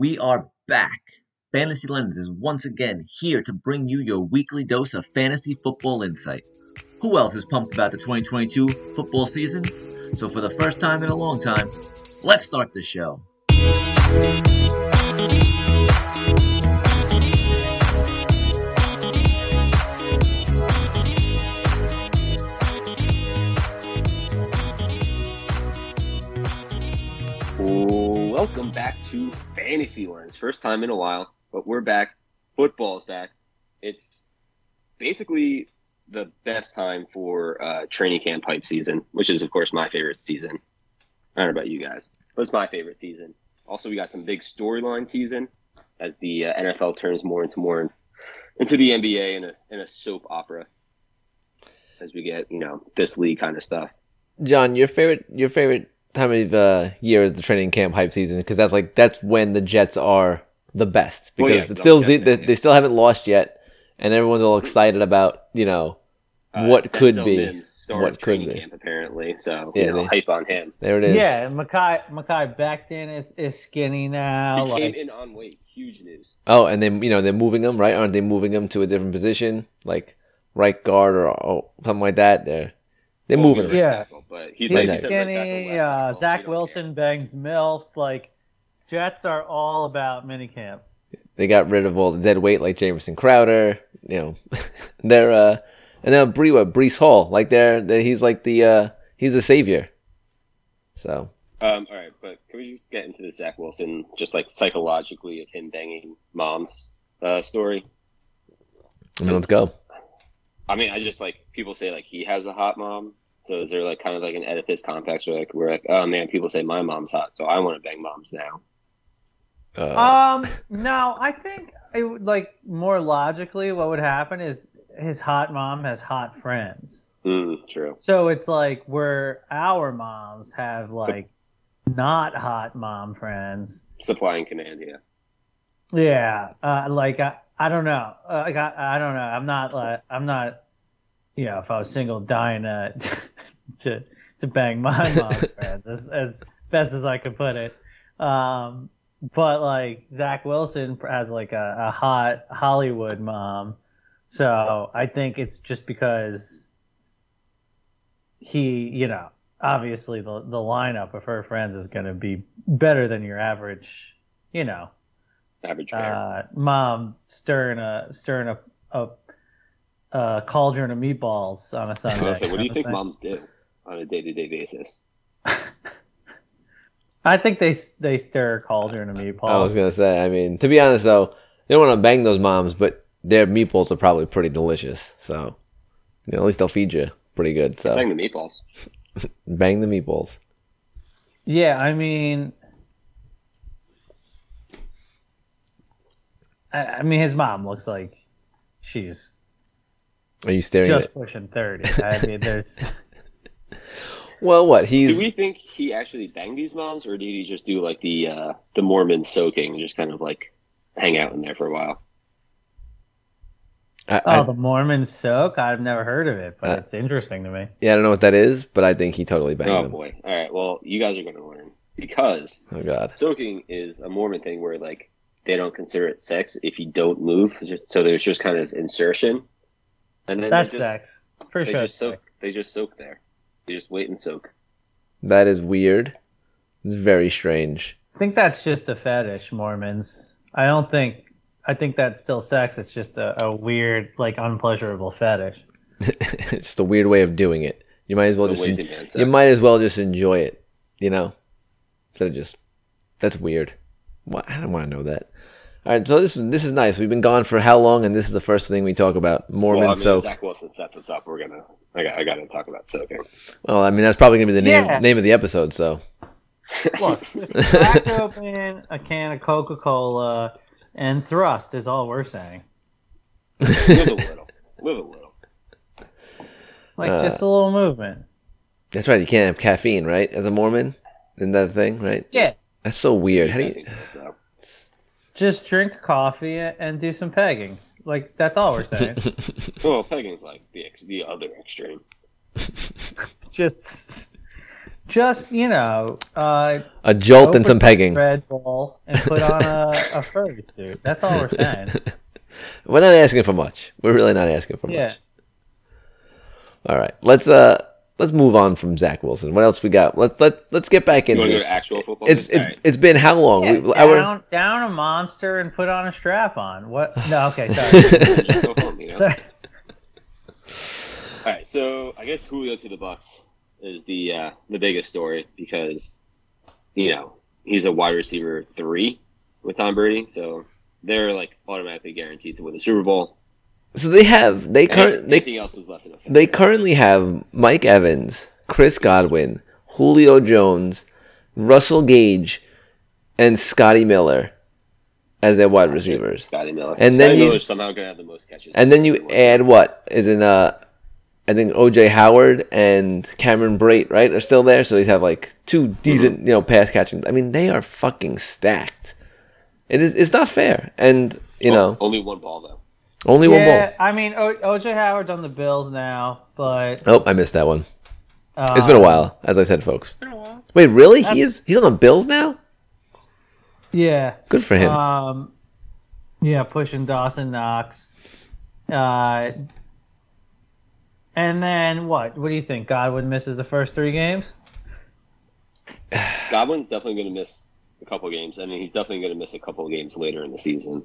We are back. Fantasy Lens is once again here to bring you your weekly dose of fantasy football insight. Who else is pumped about the 2022 football season? So for the first time in a long time, let's start the show. Welcome back to Fantasy Lens. First time in a while, but we're back. Football's back. It's basically the best time for training camp hype season, which is, of course, my favorite season. I don't know about you guys, but it's my favorite season. Also, we got some big storyline season as the NFL turns more into the NBA and a soap opera as we get, this league kind of stuff. John, your favorite time of year is the training camp hype season, because that's when the Jets are the best, because they still haven't lost yet, and everyone's all excited about what could be. Apparently, so hype on him. There it is. Yeah, and Makai Becton is skinny now. He came in on weight. Huge news. Oh, and then they're moving him, right? Aren't they moving him to a different position, like right guard or something like that? They're moving him. Yeah. But he's skinny. Right Zach Wilson bangs MILFs. Jets are all about minicamp. They got rid of all the dead weight, like Jameson Crowder. They're and now Breece Hall. He's the savior. So. All right, but can we just get into the Zach Wilson, just psychologically of him banging moms story? Let's go. I mean, I just people say he has a hot mom. So is there kind of an Oedipus complex where we're oh man, people say my mom's hot, so I want to bang moms now? No, I think it, more logically, what would happen is his hot mom has hot friends. True. So it's where our moms have not hot mom friends. Supply and command, yeah. Yeah, I don't know. I don't know. I'm not. If I was single, dying to bang my mom's friends, as best as I could put it. But Zach Wilson has a hot Hollywood mom, so I think it's just because he, obviously the lineup of her friends is going to be better than your average, mom stirring a cauldron of meatballs on a Sunday. What do you think moms do on a day-to-day basis? I think they stir a cauldron of meatballs. I was gonna say. I mean, to be honest though, they don't want to bang those moms, but their meatballs are probably pretty delicious. So, at least they'll feed you pretty good. So bang the meatballs. Bang the meatballs. Yeah, I mean, his mom looks like she's. Are you staring just at pushing 30? I mean, there's. Well, what he's. Do we think he actually banged these moms, or did he just do the Mormon soaking and just kind of hang out in there for a while? The Mormon soak? I've never heard of it, but it's interesting to me. Yeah, I don't know what that is, but I think he totally banged them. Oh boy! All right, well, you guys are going to learn because soaking is a Mormon thing where they don't consider it sex if you don't move, so there's just kind of insertion. And then that's sex. For sure. They just soak there. They just wait and soak. That is weird. It's very strange. I think that's just a fetish, Mormons. I think that's still sex. It's just a weird, unpleasurable fetish. It's just a weird way of doing it. You might as well just enjoy it, Instead of that's weird. What? I don't want to know that. All right, so this is nice. We've been gone for how long, and this is the first thing we talk about. Mormon soak. Zach Wilson set this up. I got to talk about soaking. Well, that's probably gonna be the name of the episode. So, look, just crack open a can of Coca-Cola and thrust is all we're saying. Live a little. Just a little movement. That's right. You can't have caffeine, right? As a Mormon, isn't that a thing, right? Yeah. That's so weird. How do you? Just drink coffee and do some pegging. That's all we're saying. Well, pegging's the other extreme. Just Just, you know, a jolt and some pegging. Red Bull and put on a furry suit. That's all we're saying. We're not asking for much. We're really not asking for much. All right, let's move on from Zach Wilson. What else we got? Let's get back into this. Actual football. It's been how long? Yeah, down a monster and put on a strap on. What? No, okay, sorry. Just go home, you know? Sorry. All right, so I guess Julio to the Bucs is the biggest story because, you know, he's a wide receiver 3 with Tom Brady, so they're like automatically guaranteed to win the Super Bowl. So they have currently have Mike Evans, Chris Godwin, Julio Jones, Russell Gage, and Scotty Miller as their wide receivers. Scotty Miller, and then Miller's somehow gonna have the most catches. And then you add what is in I think O.J. Howard and Cameron Brate, right, are still there. So they have like 2 decent, you know, pass catching. I mean, they are fucking stacked. It's not fair, and you know, only one ball though. Only one ball. Yeah, I mean, O.J. Howard's on the Bills now, but I missed that one. It's been a while, as I said, folks. Wait, really? He's on the Bills now? Yeah. Good for him. Yeah, pushing Dawson Knox. And then what? What do you think? Godwin misses the first 3 games? Godwin's definitely going to miss a couple games. I mean, he's definitely going to miss a couple of games later in the season.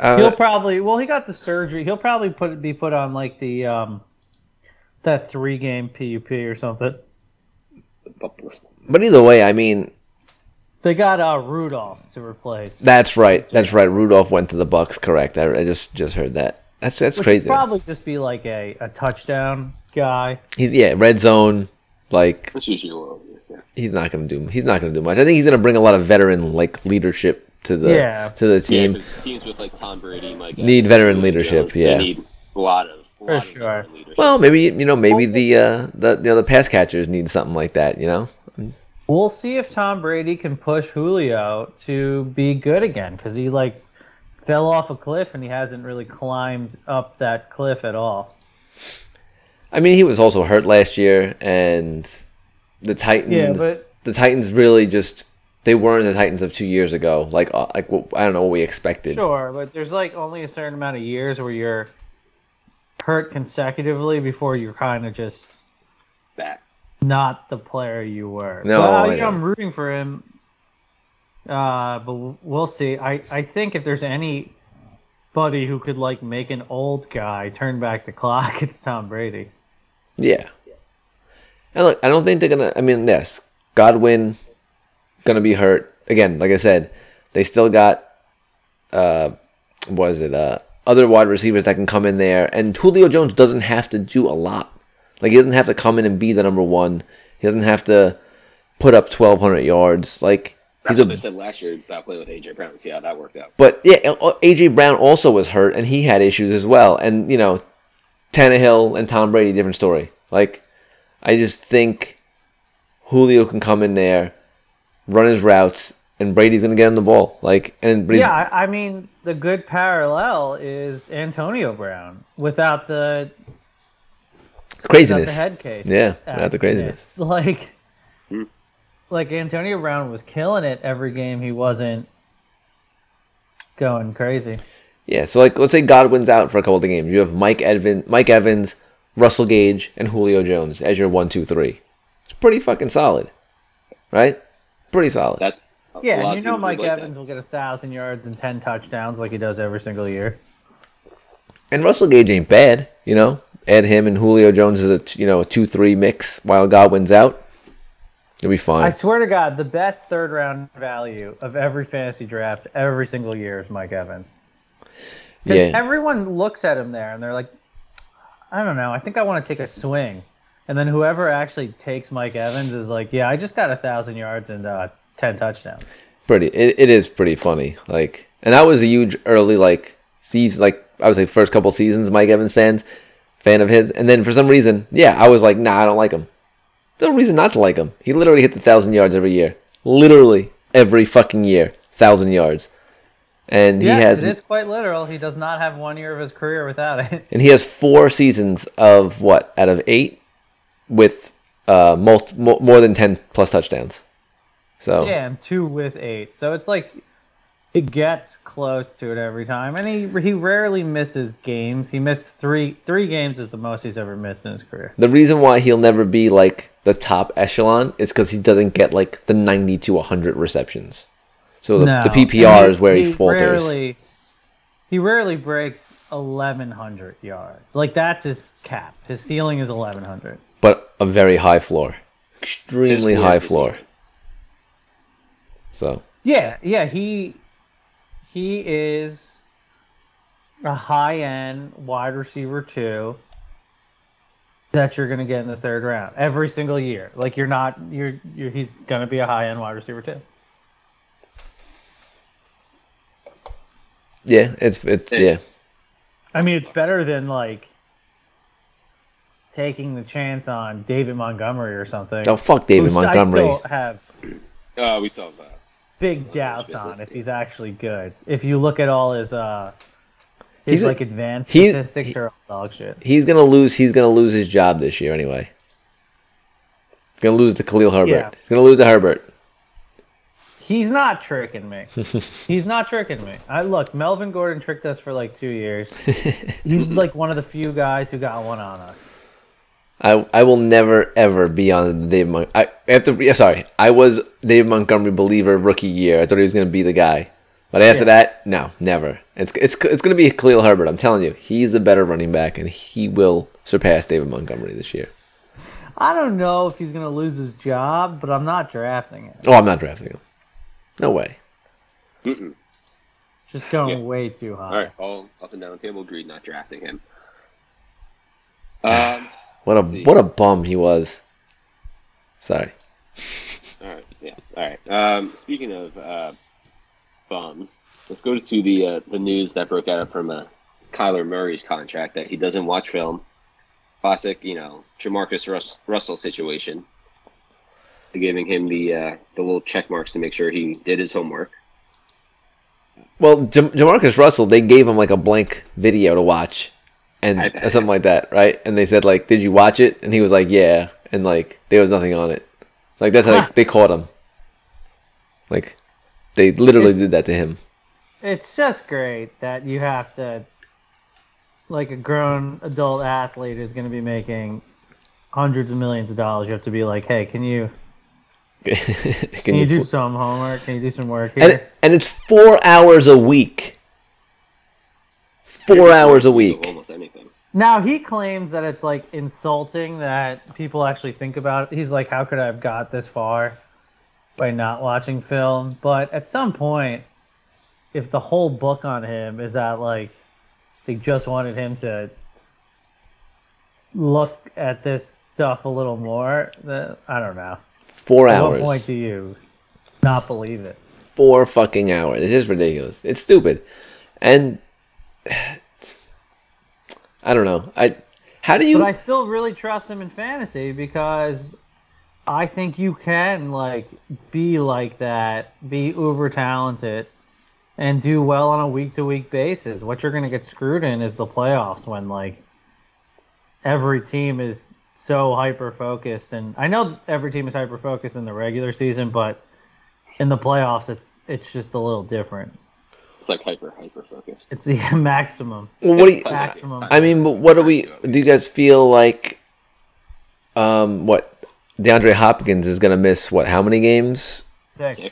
He'll probably he got the surgery. He'll probably be put on like the that 3-game PUP or something. But either way, I mean, they got Rudolph to replace. That's right. That's right. Rudolph went to the Bucs. Correct. I just heard that. That's crazy. Probably just be like a touchdown guy. Yeah, red zone. Like he's not gonna do. He's not gonna do much. I think he's gonna bring a lot of veteran like leadership to the team. Yeah, teams with like Tom Brady, Mike Evans, need veteran leadership. Jones, yeah, they need a lot of sure. Leadership. Well, maybe the pass catchers need something like that. You know, we'll see if Tom Brady can push Julio to be good again because he like fell off a cliff and he hasn't really climbed up that cliff at all. I mean, he was also hurt last year, and the Titans. Yeah, but the Titans really just. They weren't the Titans of 2 years ago. Like I don't know what we expected. Sure, but there's like only a certain amount of years where you're hurt consecutively before you're kind of just back, not the player you were. No, well, you know, I'm rooting for him, but we'll see. I think if there's anybody who could like make an old guy turn back the clock, it's Tom Brady. Yeah, and look, I don't think they're gonna. I mean, yes, Godwin. Gonna be hurt again. Like I said, they still got other wide receivers that can come in there, and Julio Jones doesn't have to do a lot. Like he doesn't have to come in and be the number one. He doesn't have to put up 1,200 yards. Like that's what they said last year about playing with A.J. Brown. See how that worked out. But yeah, A.J. Brown also was hurt, and he had issues as well. And you know, Tannehill and Tom Brady, different story. Like I just think Julio can come in there. Run his routes, and Brady's going to get him the ball. I mean, the good parallel is Antonio Brown without the craziness, without the head case. Yeah, without the craziness. Like Antonio Brown was killing it every game. He wasn't going crazy. Yeah, so like, let's say Godwin's out for a couple of the games. You have Mike Evans, Russell Gage, and Julio Jones as your 1, 2, 3. It's pretty fucking solid, right? Pretty solid. That's yeah, and you know Mike Evans will get 1,000 yards and 10 touchdowns like he does every single year. And Russell Gage ain't bad, you know. Add him and Julio Jones is a 2-3 mix while Godwin's out. It'll be fine. I swear to God, the best third round value of every fantasy draft every single year is Mike Evans. Because everyone looks at him there and they're like, I don't know, I think I want to take a swing. And then whoever actually takes Mike Evans is like, yeah, I just got 1,000 yards and 10 touchdowns. It is pretty funny. Like, and I was a huge early season, I was like first couple seasons Mike Evans fan of his, and then for some reason, I was like, nah, I don't like him. No reason not to like him. He literally hits 1,000 yards every year, literally every fucking year, 1,000 yards. And he has. It is quite literal. He does not have 1 year of his career without it. And he has 4 seasons of what out of 8. With more than 10 plus touchdowns. So yeah, and 2 with 8. So it's like he gets close to it every time, and he rarely misses games. He missed three games is the most he's ever missed in his career. The reason why he'll never be like the top echelon is because he doesn't get like the 90 to 100 receptions. So the PPR is where he falters. He rarely breaks 1,100 yards. Like, that's his cap. His ceiling is 1,100. But a very high floor. Extremely high floor. So. Yeah. He is a high-end wide receiver, too, that you're going to get in the third round every single year. Like, he's going to be a high-end wide receiver, too. Yeah, it's. I mean, it's better than like taking the chance on David Montgomery or something. Oh, fuck David Montgomery! I still have. We saw that. Big doubts on if he's actually good. If you look at all his like advanced statistics, are all dog shit. He's gonna lose his job this year anyway. He's gonna lose to Khalil Herbert. Yeah. He's gonna lose to Herbert. He's not tricking me. Look, Melvin Gordon tricked us for like 2 years. He's like one of the few guys who got one on us. I will never ever be on David Montgomery. I was David Montgomery believer rookie year. I thought he was going to be the guy, but after that, no, never. It's going to be Khalil Herbert. I'm telling you, he's a better running back, and he will surpass David Montgomery this year. I don't know if he's going to lose his job, but I'm not drafting him. Oh, I'm not drafting him. No way. Mm-mm. Just going way too high. All right, all up and down the table agreed not drafting him. What a bum he was. Sorry. All right, yeah, all right. Speaking of bums, let's go to the news that broke out from Kyler Murray's contract that he doesn't watch film. Classic, Jamarcus Russell situation. Giving him the little check marks to make sure he did his homework. Well, Jamarcus Russell, they gave him like a blank video to watch, and something like that, right? And they said like, "Did you watch it?" And he was like, "Yeah," and like there was nothing on it. Like that's how they caught him. Like they literally did that to him. It's just great that you have to, like, a grown adult athlete is going to be making hundreds of millions of dollars. You have to be like, "Hey, can you?" Can you do some homework? Can you do some work here? And it's 4 hours a week. 4 hours a week. Almost anything. Now, he claims that it's, like, insulting that people actually think about it. He's like, how could I have got this far by not watching film? But at some point, if the whole book on him is that, like, they just wanted him to look at this stuff a little more, then I don't know. 4 hours. At what point do you not believe it? 4 fucking hours. It's just ridiculous. It's stupid. And I don't know. But I still really trust him in fantasy because I think you can like that, be uber talented, and do well on a week-to-week basis. What you're going to get screwed in is the playoffs when like every team is so hyper-focused, and I know every team is hyper-focused in the regular season, but in the playoffs, it's just a little different. It's like hyper-focused. It's the maximum. Well, maximum. I mean, but what do we? Do you guys feel like, DeAndre Hopkins is gonna miss? What? How many games?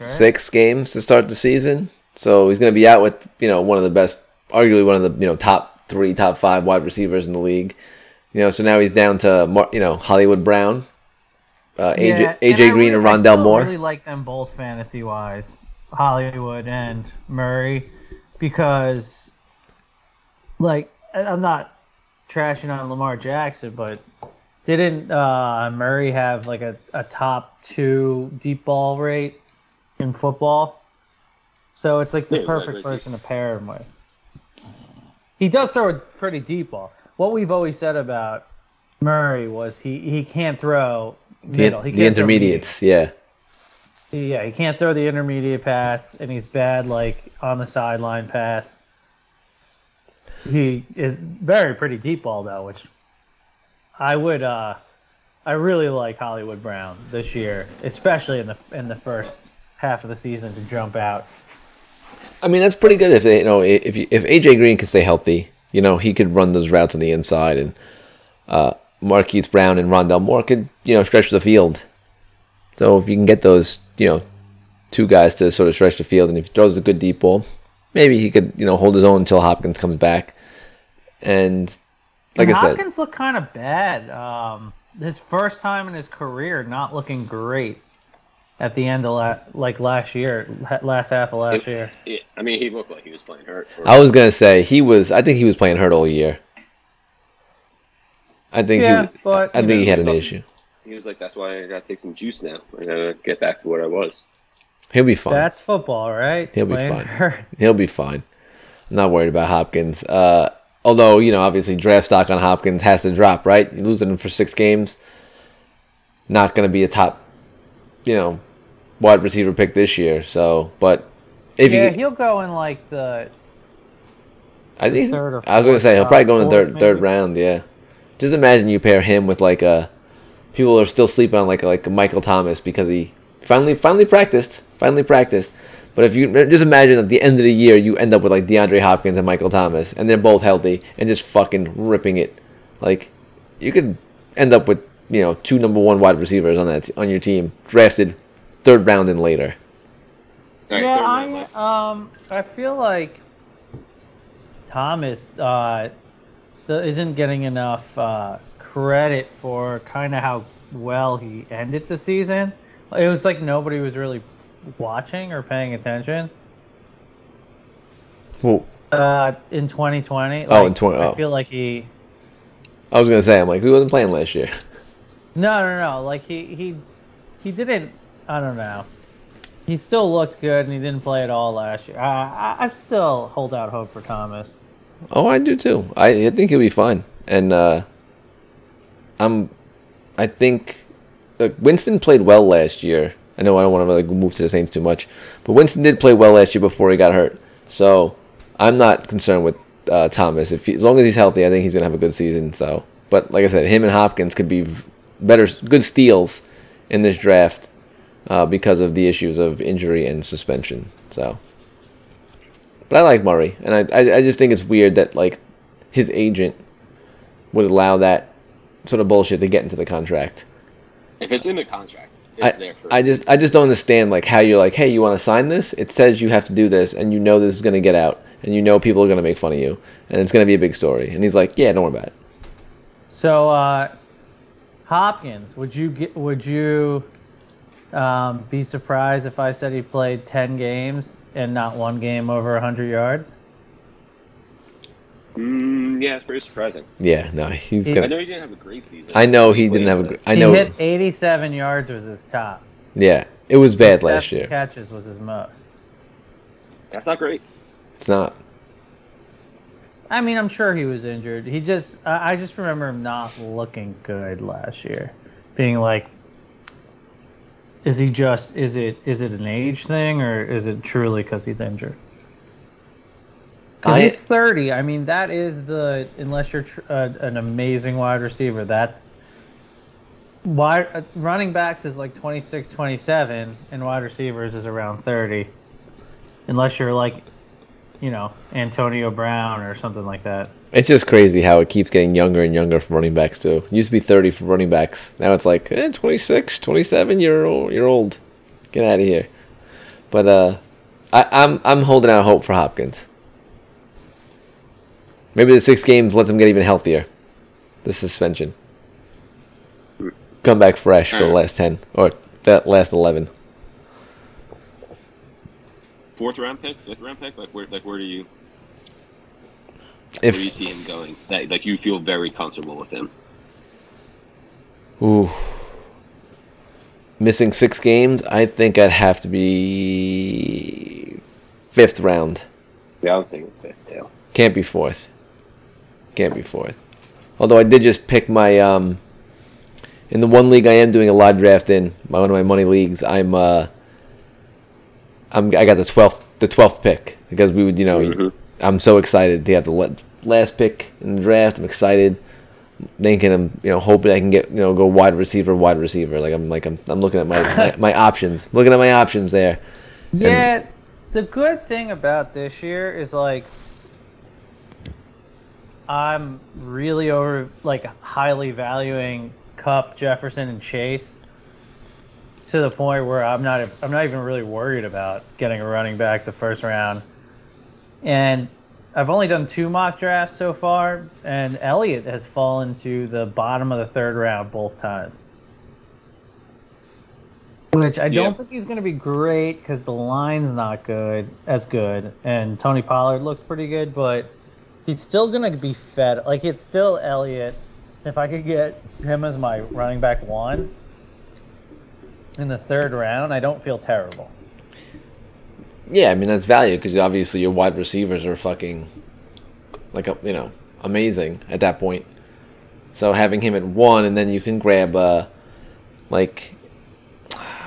Six games to start the season. So he's gonna be out with one of the best, arguably one of the top 3, top 5 wide receivers in the league. So now he's down to Hollywood Brown, AJ Green, and Rondell Moore. I really like them both fantasy wise, Hollywood and Murray, because like I'm not trashing on Lamar Jackson, but didn't Murray have like a top 2 deep ball rate in football? So it's like the perfect person to pair him with. He does throw a pretty deep ball. What we've always said about Murray was he can't throw middle. He can't the intermediates, throw middle. Yeah, he can't throw the intermediate pass, and he's bad like on the sideline pass. He is very pretty deep ball though, which I would I really like Hollywood Brown this year, especially in the first half of the season to jump out. I mean, that's pretty good if AJ Green can stay healthy, you know, he could run those routes on the inside, and Marquise Brown and Rondell Moore could, you know, stretch the field. So if you can get those, you know, two guys to sort of stretch the field, and if he throws a good deep ball, maybe he could, you know, hold his own until Hopkins comes back. And like I said, Hopkins looked kind of bad. His first time in his career, not looking great at the end of last half of last year. I mean, he looked like he was playing hurt. I was going to say, I think he was playing hurt all year. I think he had an issue. He was like, that's why I got to take some juice now. I got to get back to what I was. He'll be fine. That's football, right? He'll be fine. I'm not worried about Hopkins. Although, you know, obviously draft stock on Hopkins has to drop, right? You're losing him for 6 games. Not going to be a top, you know, wide receiver pick this year. So, but if he'll go in like third or fourth. I was going to say he'll probably go in the third round, yeah. Just imagine you pair him with like a people are still sleeping on like Michael Thomas because he finally practiced. But if you just imagine at the end of the year, you end up with like DeAndre Hopkins and Michael Thomas, and they're both healthy and just fucking ripping it. Like, you could end up with, you know, 2 number 1 wide receivers on your team, drafted 3rd round and later. Yeah, I feel like Thomas isn't getting enough credit for kind of how well he ended the season. It was like nobody was really watching or paying attention. Well, in 2020. I feel like he. I was gonna say, I'm like, we wasn't playing last year. No. Like he didn't. I don't know. He still looked good, and he didn't play at all last year. I still hold out hope for Thomas. Oh, I do too. I think he'll be fine, and I think. Look, Winston played well last year. I know I don't want to like move to the Saints too much, but Winston did play well last year before he got hurt. So I'm not concerned with Thomas. As long as he's healthy, I think he's going to have a good season. So, but like I said, him and Hopkins could be good steals in this draft because of the issues of injury and suspension. So, but I like Murray, and I just think it's weird that like his agent would allow that sort of bullshit to get into the contract. If it's in the contract, it's there for. I just don't understand like how you're like, hey, you want to sign this? It says you have to do this, and you know this is gonna get out, and you know people are gonna make fun of you, and it's gonna be a big story. And he's like, yeah, don't worry about it. So, Hopkins, would you be surprised if I said he played 10 games and not one game over 100 yards? Yeah, it's pretty surprising. Yeah, no, he's gonna. I know he didn't have a great season. I know he didn't have a great. I know he hit 87 yards was his top. Yeah, it was bad last year. 7 catches was his most. That's not great. It's not. I mean, I'm sure he was injured. He just, I just remember him not looking good last year, being like, is it an age thing, or is it truly because he's injured? Because he's 30. I mean, that is the unless you're an amazing wide receiver. That's why running backs is like 26, 27, and wide receivers is around 30, unless you're like, you know, Antonio Brown or something like that. It's just crazy how it keeps getting younger and younger for running backs too. It used to be 30 for running backs. Now it's like 26, 27. You're old. Get out of here. But I'm holding out hope for Hopkins. Maybe the 6 games lets him get even healthier. The suspension. Come back fresh for the last 10. Or that last 11. 4th round pick? 5th round pick? Where do you... Where do you see him going? Like you feel very comfortable with him. Ooh. Missing 6 games? I think I'd have to be... 5th round. Yeah, I was thinking 5th, too. Can't be 4th. Can't be 4th. Although I did just pick my in the one league I am doing a live draft in, one of my money leagues, I got the 12th pick because we would, you know, mm-hmm. I'm so excited to have the last pick in the draft. I'm excited. thinking I'm, you know, hoping I can get, you know, go wide receiver. I'm looking at my options. Looking at my options there. Yeah, and the good thing about this year is like I'm really highly valuing Kupp, Jefferson, and Chase to the point where I'm not even really worried about getting a running back the first round. And I've only done 2 mock drafts so far, and Elliott has fallen to the bottom of the 3rd round both times. Which I don't think he's going to be great because the line's not as good, and Tony Pollard looks pretty good, but he's still going to be fed. Like, it's still Elliott. If I could get him as my running back 1 in the 3rd round, I don't feel terrible. Yeah, I mean, that's value because obviously your wide receivers are fucking, amazing at that point. So having him at 1, and then you can grab, I'm trying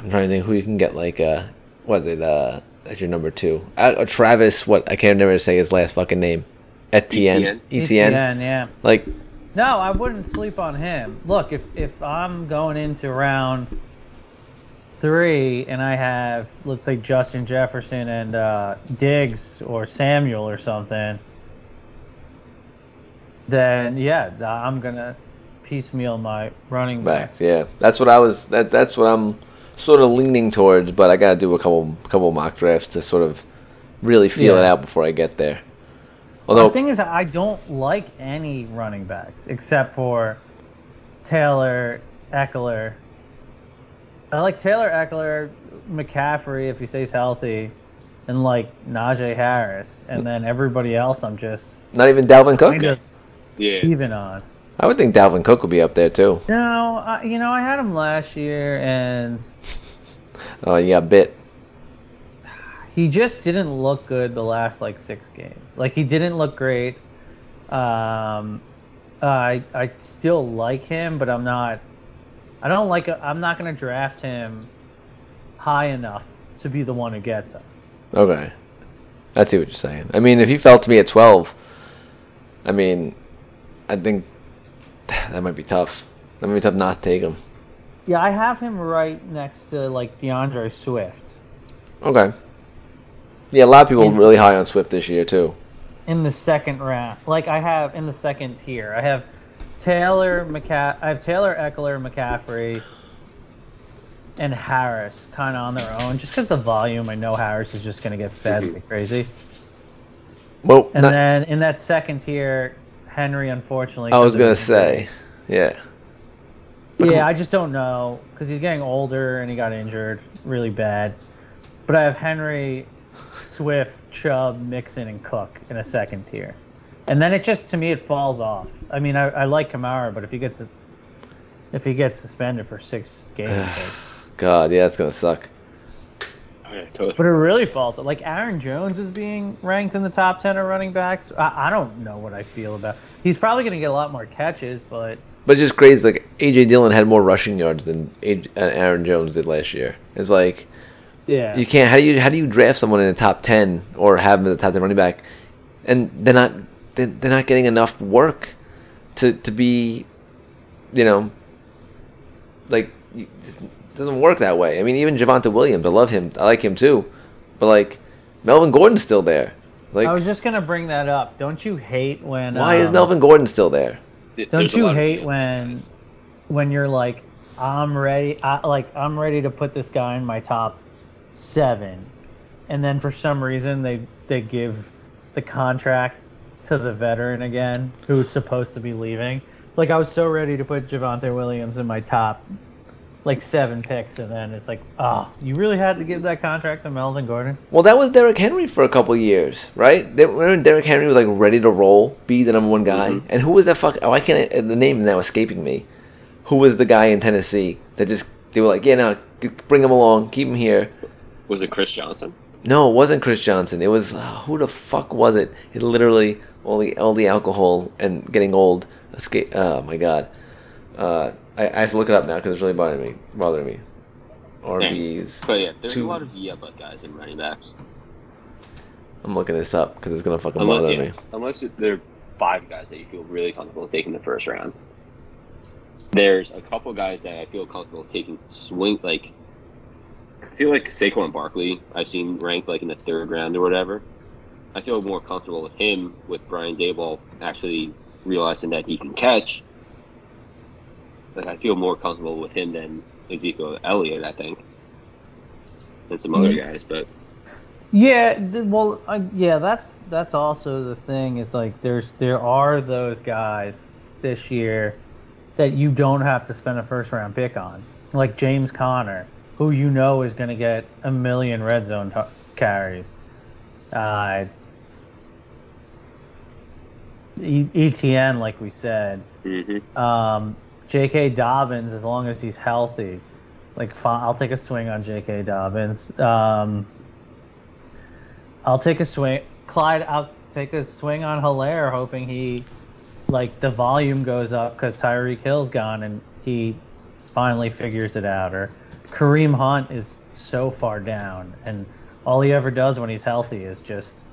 to think who you can get, at your number 2? Travis, I can't remember to say his last fucking name. Etienne, yeah. No, I wouldn't sleep on him. Look, if I'm going into round 3 and I have, let's say, Justin Jefferson and Diggs or Samuel or something, then yeah, I'm gonna piecemeal my running backs. Yeah, that's what I'm sort of leaning towards, but I gotta do a couple mock drafts to sort of really feel it out before I get there. Although the thing is, I don't like any running backs except for Taylor, Eckler. I like Taylor Eckler, McCaffrey if he stays healthy, and Najee Harris, and then everybody else I'm just not even Dalvin Cook. Even on. I would think Dalvin Cook would be up there too. No, I had him last year, and oh, you got bit. He just didn't look good the last 6 games. He didn't look great. I still like him, but I'm not. I don't like. I'm not going to draft him high enough to be the one who gets him. Okay, I see what you're saying. I mean, if he fell to me at 12, I mean, I think that might be tough. That might be tough not to take him. Yeah, I have him right next to DeAndre Swift. Okay. Yeah, a lot of people are really high on Swift this year too. In the 2nd round, I have in the 2nd tier, I have. I have Taylor, Eckler, McCaffrey, and Harris kind of on their own. Just because the volume, I know Harris is just going to get fed like crazy. Well, and then in that 2nd tier, Henry, unfortunately. I was going to say, yeah. I just don't know because he's getting older and he got injured really bad. But I have Henry, Swift, Chubb, Mixon, and Cook in a 2nd tier. And then it falls off. I mean, I like Kamara, but if he gets suspended for 6 games, God, yeah, it's gonna suck. Okay, totally. But it really falls off. Aaron Jones is being ranked in the top 10 of running backs. I don't know what I feel about. He's probably gonna get a lot more catches, but it's just crazy. A.J. Dillon had more rushing yards than Aaron Jones did last year. It's like, yeah, you can't. How do you draft someone in the top 10 or have them in the top 10 running back, and they're not. They're not getting enough work to be, it doesn't work that way. I mean, even Javonte Williams, I love him. I like him too. But, Melvin Gordon's still there. I was just going to bring that up. Don't you hate when... Why is Melvin Gordon still there? Don't you hate when you're I'm ready to put this guy in my top 7. And then for some reason they give the contract to the veteran again, who's supposed to be leaving. I was so ready to put Javonte Williams in my top, 7 picks, and then it's you really had to give that contract to Melvin Gordon? Well, that was Derrick Henry for a couple years, right? Remember Derrick Henry was, ready to roll, be the number 1 guy? Mm-hmm. And who was that fucking... Oh, I can't... The name is now escaping me. Who was the guy in Tennessee that just... They were bring him along, keep him here. Was it Chris Johnson? No, it wasn't Chris Johnson. It was... who the fuck was it? It literally... All the alcohol and getting old. Escape. Oh my god. I have to look it up now because it's really bothering me. RBs. But yeah, there's a lot of but guys in running backs. I'm looking this up because it's gonna fucking bother me. Unless there are 5 guys that you feel really comfortable taking the first round. There's a couple guys that I feel comfortable taking swing. Like, I feel like Saquon Barkley, I've seen ranked like in the third round or whatever. I feel more comfortable with him, with Brian Daboll actually realizing that he can catch. Like, I feel more comfortable with him than Ezekiel Elliott, I think, and some other guys. But yeah, well, yeah, that's also the thing. It's like there are those guys this year that you don't have to spend a first round pick on, like James Conner, who you know is going to get a million red zone carries. ETN, like we said, J.K. Dobbins, as long as he's healthy, like I'll take a swing on J.K. Dobbins. I'll take a swing, Clyde. I'll take a swing on Hilaire, hoping he, like, the volume goes up because Tyreek Hill's gone and he finally figures it out. Or Kareem Hunt is so far down, and all he ever does when he's healthy is just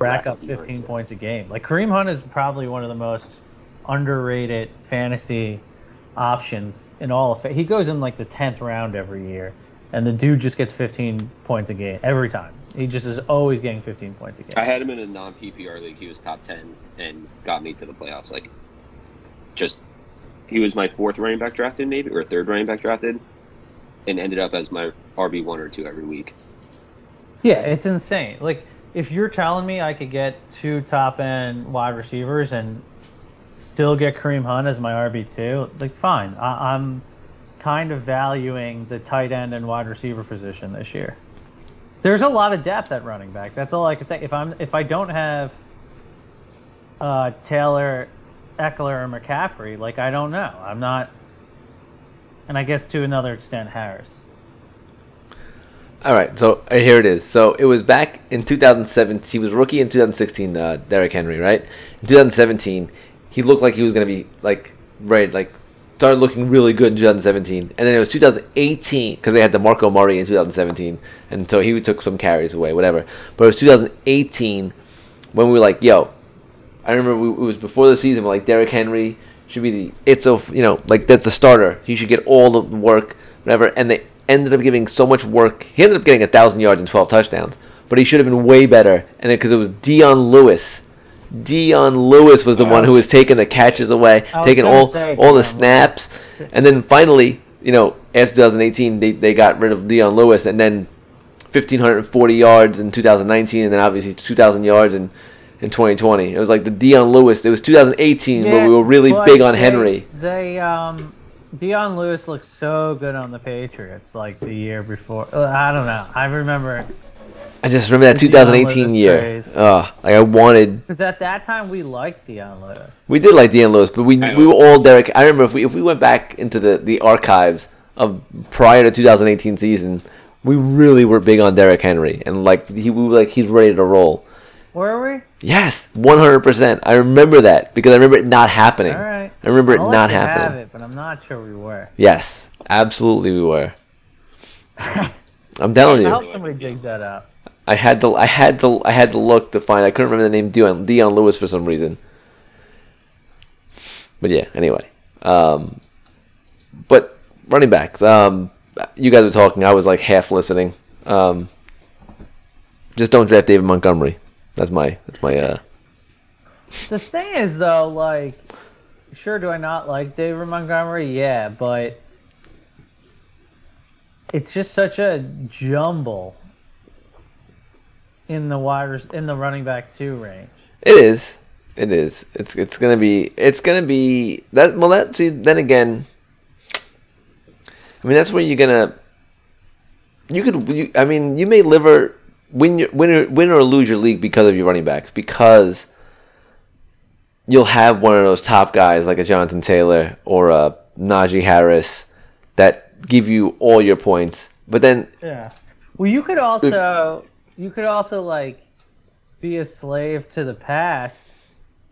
rack up 15 points a game. Like, Kareem Hunt is probably one of the most underrated fantasy options in all of it. He goes in, like, the 10th round every year, and the dude just gets 15 points a game every time. He just is always getting 15 points a game. I had him in a non-PPR league. He was top 10 and got me to the playoffs. Like, just, he was my fourth running back drafted, maybe, or third running back drafted, and ended up as my RB1 or 2 every week. Yeah, it's insane. Like, if you're telling me I could get 2 top-end wide receivers and still get Kareem Hunt as my RB2, like, fine. I'm kind of valuing the tight end and wide receiver position this year. There's a lot of depth at running back. That's all I can say. If I don't have Taylor, Eckler, or McCaffrey, like, I don't know. I'm not, and I guess to another extent, Harris. All right, so here it is. So it was back in 2017. He was rookie in 2016, Derrick Henry, right? In 2017, he looked like he was going to be, like, right, like, started looking really good in 2017. And then it was 2018, because they had DeMarco Murray in 2017. And so he took some carries away, whatever. But it was 2018 when we were like, yo, I remember it was before the season, we're like, Derrick Henry should be the, it's, you know, like, that's the starter. He should get all the work, whatever. And they ended up giving so much work. He ended up getting 1,000 yards and 12 touchdowns, but he should have been way better. And because it was Dion Lewis. Dion Lewis was the one who was taking the catches away, taking all the snaps. And then finally, you know, after 2018, they got rid of Dion Lewis, and then 1,540 yards in 2019, and then obviously 2,000 yards in 2020. It was like the Dion Lewis. It was 2018 where we were really big on Henry. Dion Lewis looked so good on the Patriots, like, the year before. I don't know. I just remember that 2018 year. Like, I wanted, because at that time we liked Dion Lewis. We did like Dion Lewis, but we were all Derek. I remember if we went back into the archives of prior to 2018 season, we really were big on Derrick Henry, and like we were like, he's ready to roll. Were we? Yes, 100%. I remember that because I remember it not happening. All right. I remember I'll it not happening. Have it, but I'm not sure we were. Yes, absolutely we were. I'm telling you. I hope somebody digs that up. I had to look to find. I couldn't remember the name Dion Lewis for some reason. But yeah, anyway. But running backs. You guys were talking. I was like half listening. Just don't draft David Montgomery. That's my. The thing is, though, like, sure, do I not like David Montgomery? Yeah, but it's just such a jumble in the running back 2 range. It is. It's gonna be that. Well, that, see, then again, I mean, that's where you're gonna. You may win or lose your league because of your running backs, because you'll have one of those top guys like a Jonathan Taylor or a Najee Harris that give you all your points. But then, yeah, well, you could also like be a slave to the past,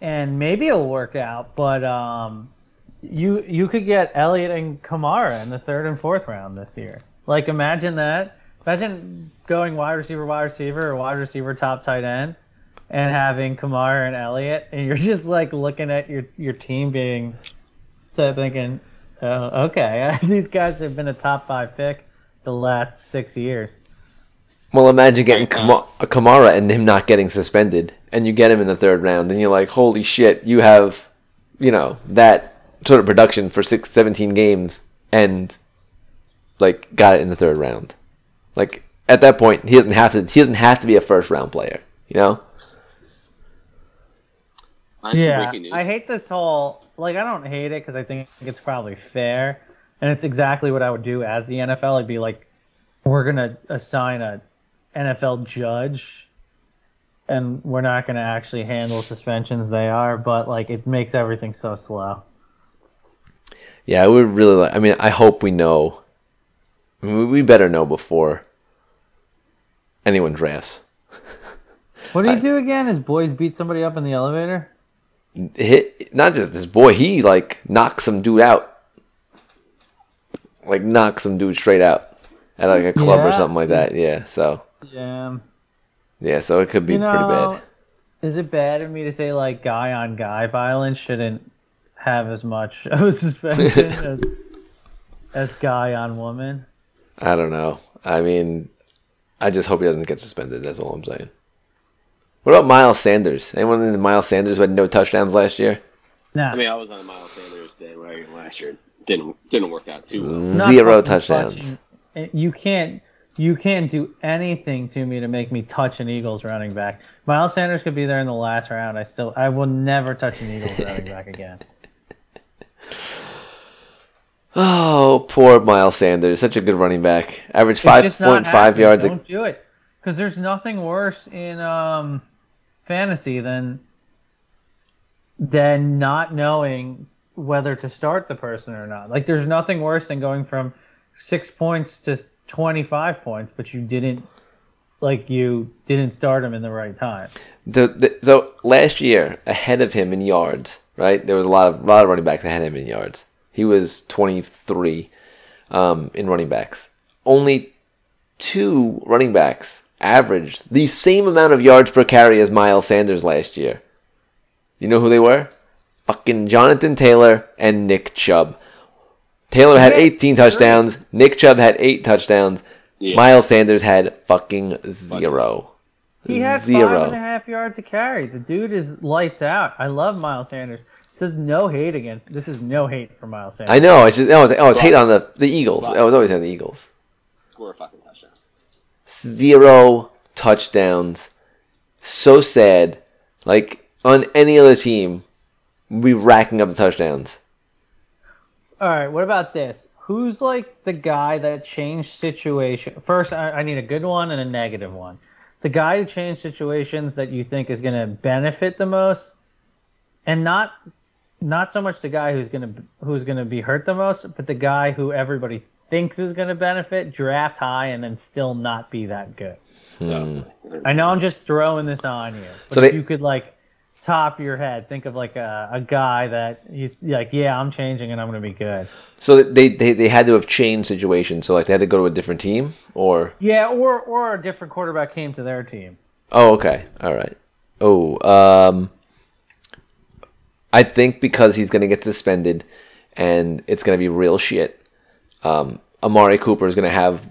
and maybe it'll work out. But you could get Elliott and Kamara in the 3rd and 4th round this year. Like, imagine that. Imagine going wide receiver, or wide receiver, top tight end, and having Kamara and Elliott, and you're just like looking at your team being, thinking, Oh, okay. These guys have been a top five pick the last 6 years. Well, imagine getting Kamara and him not getting suspended, and you get him in the third round, and you're like, holy shit, you have, you know, that sort of production for 17 games, and, like, got it in the third round. Like, at that point, he doesn't have to be a first-round player, you know? Yeah, I hate this whole, like, I don't hate it because I think it's probably fair, and it's exactly what I would do as the NFL. I'd be like, we're going to assign a NFL judge, and we're not going to actually handle suspensions. They are, but like it makes everything so slow. Yeah, I would really like. I mean, I hope we know. I mean, we better know before anyone drafts. What did he do again? His boys beat somebody up in the elevator. Not just this boy. He like knocked some dude out. Like knocked some dude straight out at like a club or something like that. Yeah. So. Yeah. Yeah, so it could be pretty bad. Is it bad of me to say, like, guy-on-guy violence shouldn't have as much of a suspension as guy-on-woman? I don't know. I mean, I just hope he doesn't get suspended. That's all I'm saying. What about Miles Sanders? Anyone in the Miles Sanders who had no touchdowns last year? No. I mean, I was on the Miles Sanders day last year. Didn't work out too well. Zero touchdowns. You can't... You can't do anything to me to make me touch an Eagles running back. Miles Sanders could be there in the last round. I will never touch an Eagles running back again. Oh, poor Miles Sanders. Such a good running back. Average 5.5 yards. Don't do it. Because there's nothing worse in fantasy than not knowing whether to start the person or not. Like, there's nothing worse than going from 6 points to 25 points, but you didn't start him in the right time. So last year, ahead of him in yards, right? There was a lot of running backs ahead of him in yards. He was 23 in running backs. Only two running backs averaged the same amount of yards per carry as Miles Sanders last year. You know who they were? Fucking Jonathan Taylor and Nick Chubb. Taylor had 18 touchdowns. Nick Chubb had 8 touchdowns. Yeah. Miles Sanders had fucking zero. He had 5.5 yards a carry. The dude is lights out. I love Miles Sanders. This is no hate again. This is no hate for Miles Sanders. I know. It's hate on the Eagles. I was always on the Eagles. Score a fucking touchdown. 0 touchdowns. So sad. Like, on any other team, we'd be racking up the touchdowns. All right, what about this? Who's, like, the guy that changed situation? First, I need a good one and a negative one. The guy who changed situations that you think is going to benefit the most, and not so much the guy who's going to be hurt the most, but the guy who everybody thinks is going to benefit, draft high, and then still not be that good. So, I know I'm just throwing this on you, but if you could, like, top of your head, think of like a guy that you like. Yeah, I'm changing and I'm going to be good. So they had to have changed situations. So like they had to go to a different team, or or a different quarterback came to their team. Oh, okay, all right. Oh, I think because he's going to get suspended, and it's going to be real shit. Amari Cooper is going to have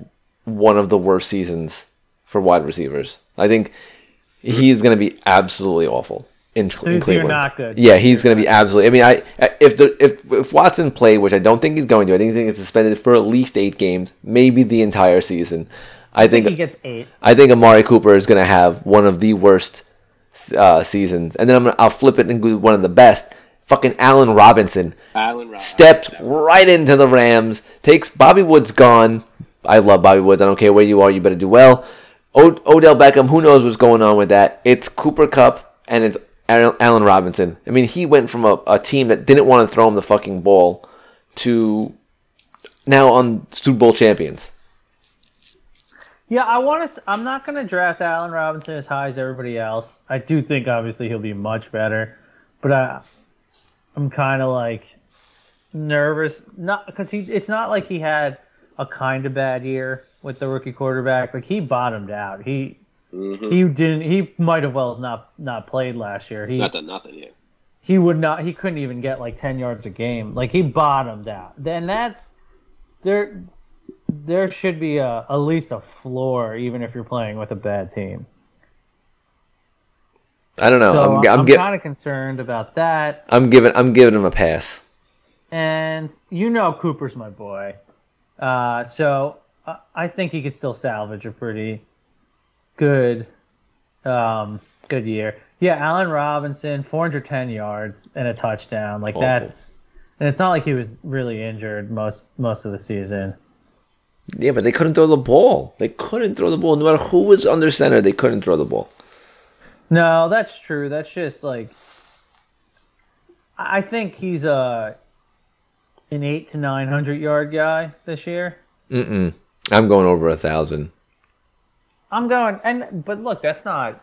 one of the worst seasons for wide receivers. I think he's going to be absolutely awful. In Cleveland. Not good. Yeah, he's going to be absolutely. I mean, if Watson played, which I don't think he's going to, I think he's going to get suspended for at least 8 games, maybe the entire season. I think he gets 8. I think Amari Cooper is going to have one of the worst seasons, and then I'll flip it and do one of the best. Fucking Allen Robinson. Stepped right into the Rams. Takes Bobby Woods gone. I love Bobby Woods. I don't care where you are. You better do well. Odell Beckham. Who knows what's going on with that? It's Cooper Cup, and it's Allen Robinson. I mean, he went from a team that didn't want to throw him the fucking ball to now on Super Bowl champions. Yeah, I'm not going to draft Allen Robinson as high as everybody else. I do think, obviously, he'll be much better. But I'm kind of, like, nervous. Not because it's not like he had a kind of bad year with the rookie quarterback. Like, he bottomed out. He might have not played last year. He not done nothing yet. he would not. He couldn't even get like 10 yards a game. Like, he bottomed out. Then that's there. There should be at least a floor, even if you're playing with a bad team. I don't know. So I'm kind of concerned about that. I'm giving him a pass. And Cooper's my boy, so I think he could still salvage a pretty good, good year. Yeah, Allen Robinson, 410 yards and a touchdown. Like, awful. And it's not like he was really injured most of the season. Yeah, but they couldn't throw the ball. No matter who was under center, they couldn't throw the ball. No, that's true. That's just like, I think he's an 800 to 900 yard guy this year. I'm going over 1,000. But look, that's not.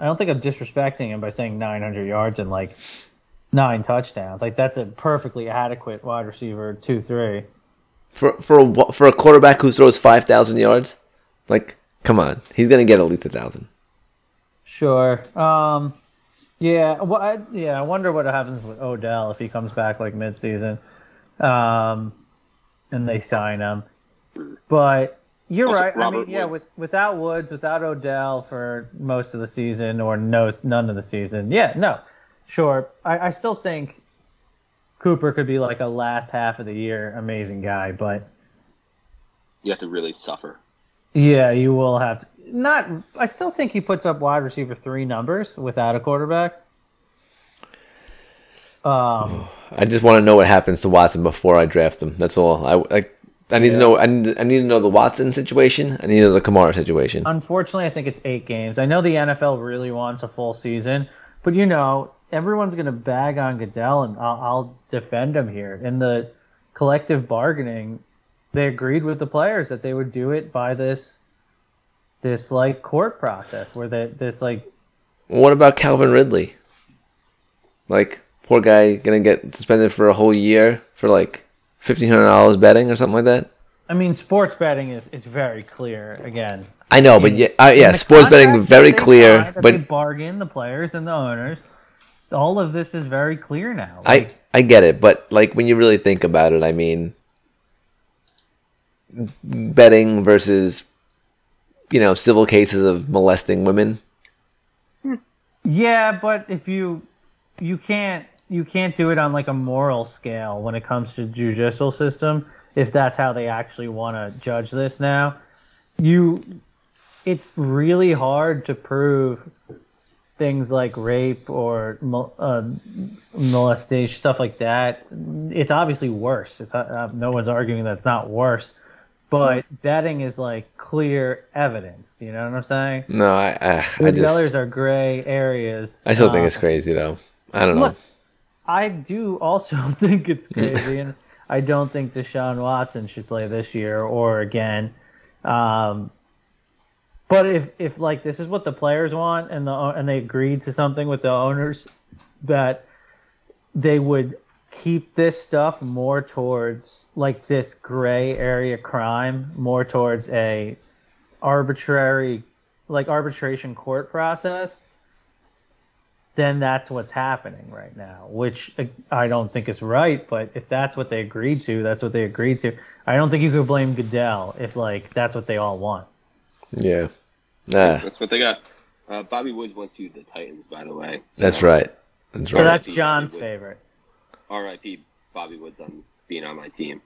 I don't think I'm disrespecting him by saying 900 yards and like 9 touchdowns. Like, that's a perfectly adequate wide receiver 2-3. For a quarterback who throws 5,000 yards, like, come on, he's gonna get at least 1,000. Sure. Yeah. Well, I wonder what happens with Odell if he comes back like midseason, and they sign him. But you're also right. Robert, I mean, yeah, without Woods, without Odell for most of the season, or none of the season. Yeah. No. Sure. I still think Cooper could be like a last half of the year amazing guy, but you have to really suffer. Yeah, you will have to. I still think he puts up wide receiver 3 numbers without a quarterback. I just want to know what happens to Watson before I draft him. That's all. I need to know. I need to know the Watson situation. I need to know the Kamara situation. Unfortunately, I think it's 8 games. I know the NFL really wants a full season, but everyone's going to bag on Goodell, and I'll defend him here. In the collective bargaining, they agreed with the players that they would do it by this like court process where what about Calvin Ridley? Like, poor guy gonna get suspended for a whole year for like $1,500 betting or something like that. I mean, sports betting is very clear again. I know, but sports betting very clear. But they bargain, the players and the owners. All of this is very clear now. Like, I get it, but like, when you really think about it, I mean, betting versus civil cases of molesting women. Yeah, but if you can't do it on like a moral scale when it comes to judicial system, if that's how they actually want to judge this now. It's really hard to prove things like rape or molestation, stuff like that. It's obviously worse. It's no one's arguing that it's not worse. But betting is like clear evidence. You know what I'm saying? No, the others are gray areas. I still think it's crazy, though. I don't know. I do also think it's crazy, and I don't think Deshaun Watson should play this year or again. But if like this is what the players want, and they agreed to something with the owners that they would keep this stuff more towards like this gray area crime, more towards a arbitrary, like arbitration court process, then that's what's happening right now, which I don't think is right. But if that's what they agreed to, that's what they agreed to. I don't think you could blame Goodell if like that's what they all want. Yeah. That's what they got. Bobby Woods went to the Titans, by the way. So. That's right. So that's John's favorite. R.I.P. Bobby Woods on being on my team.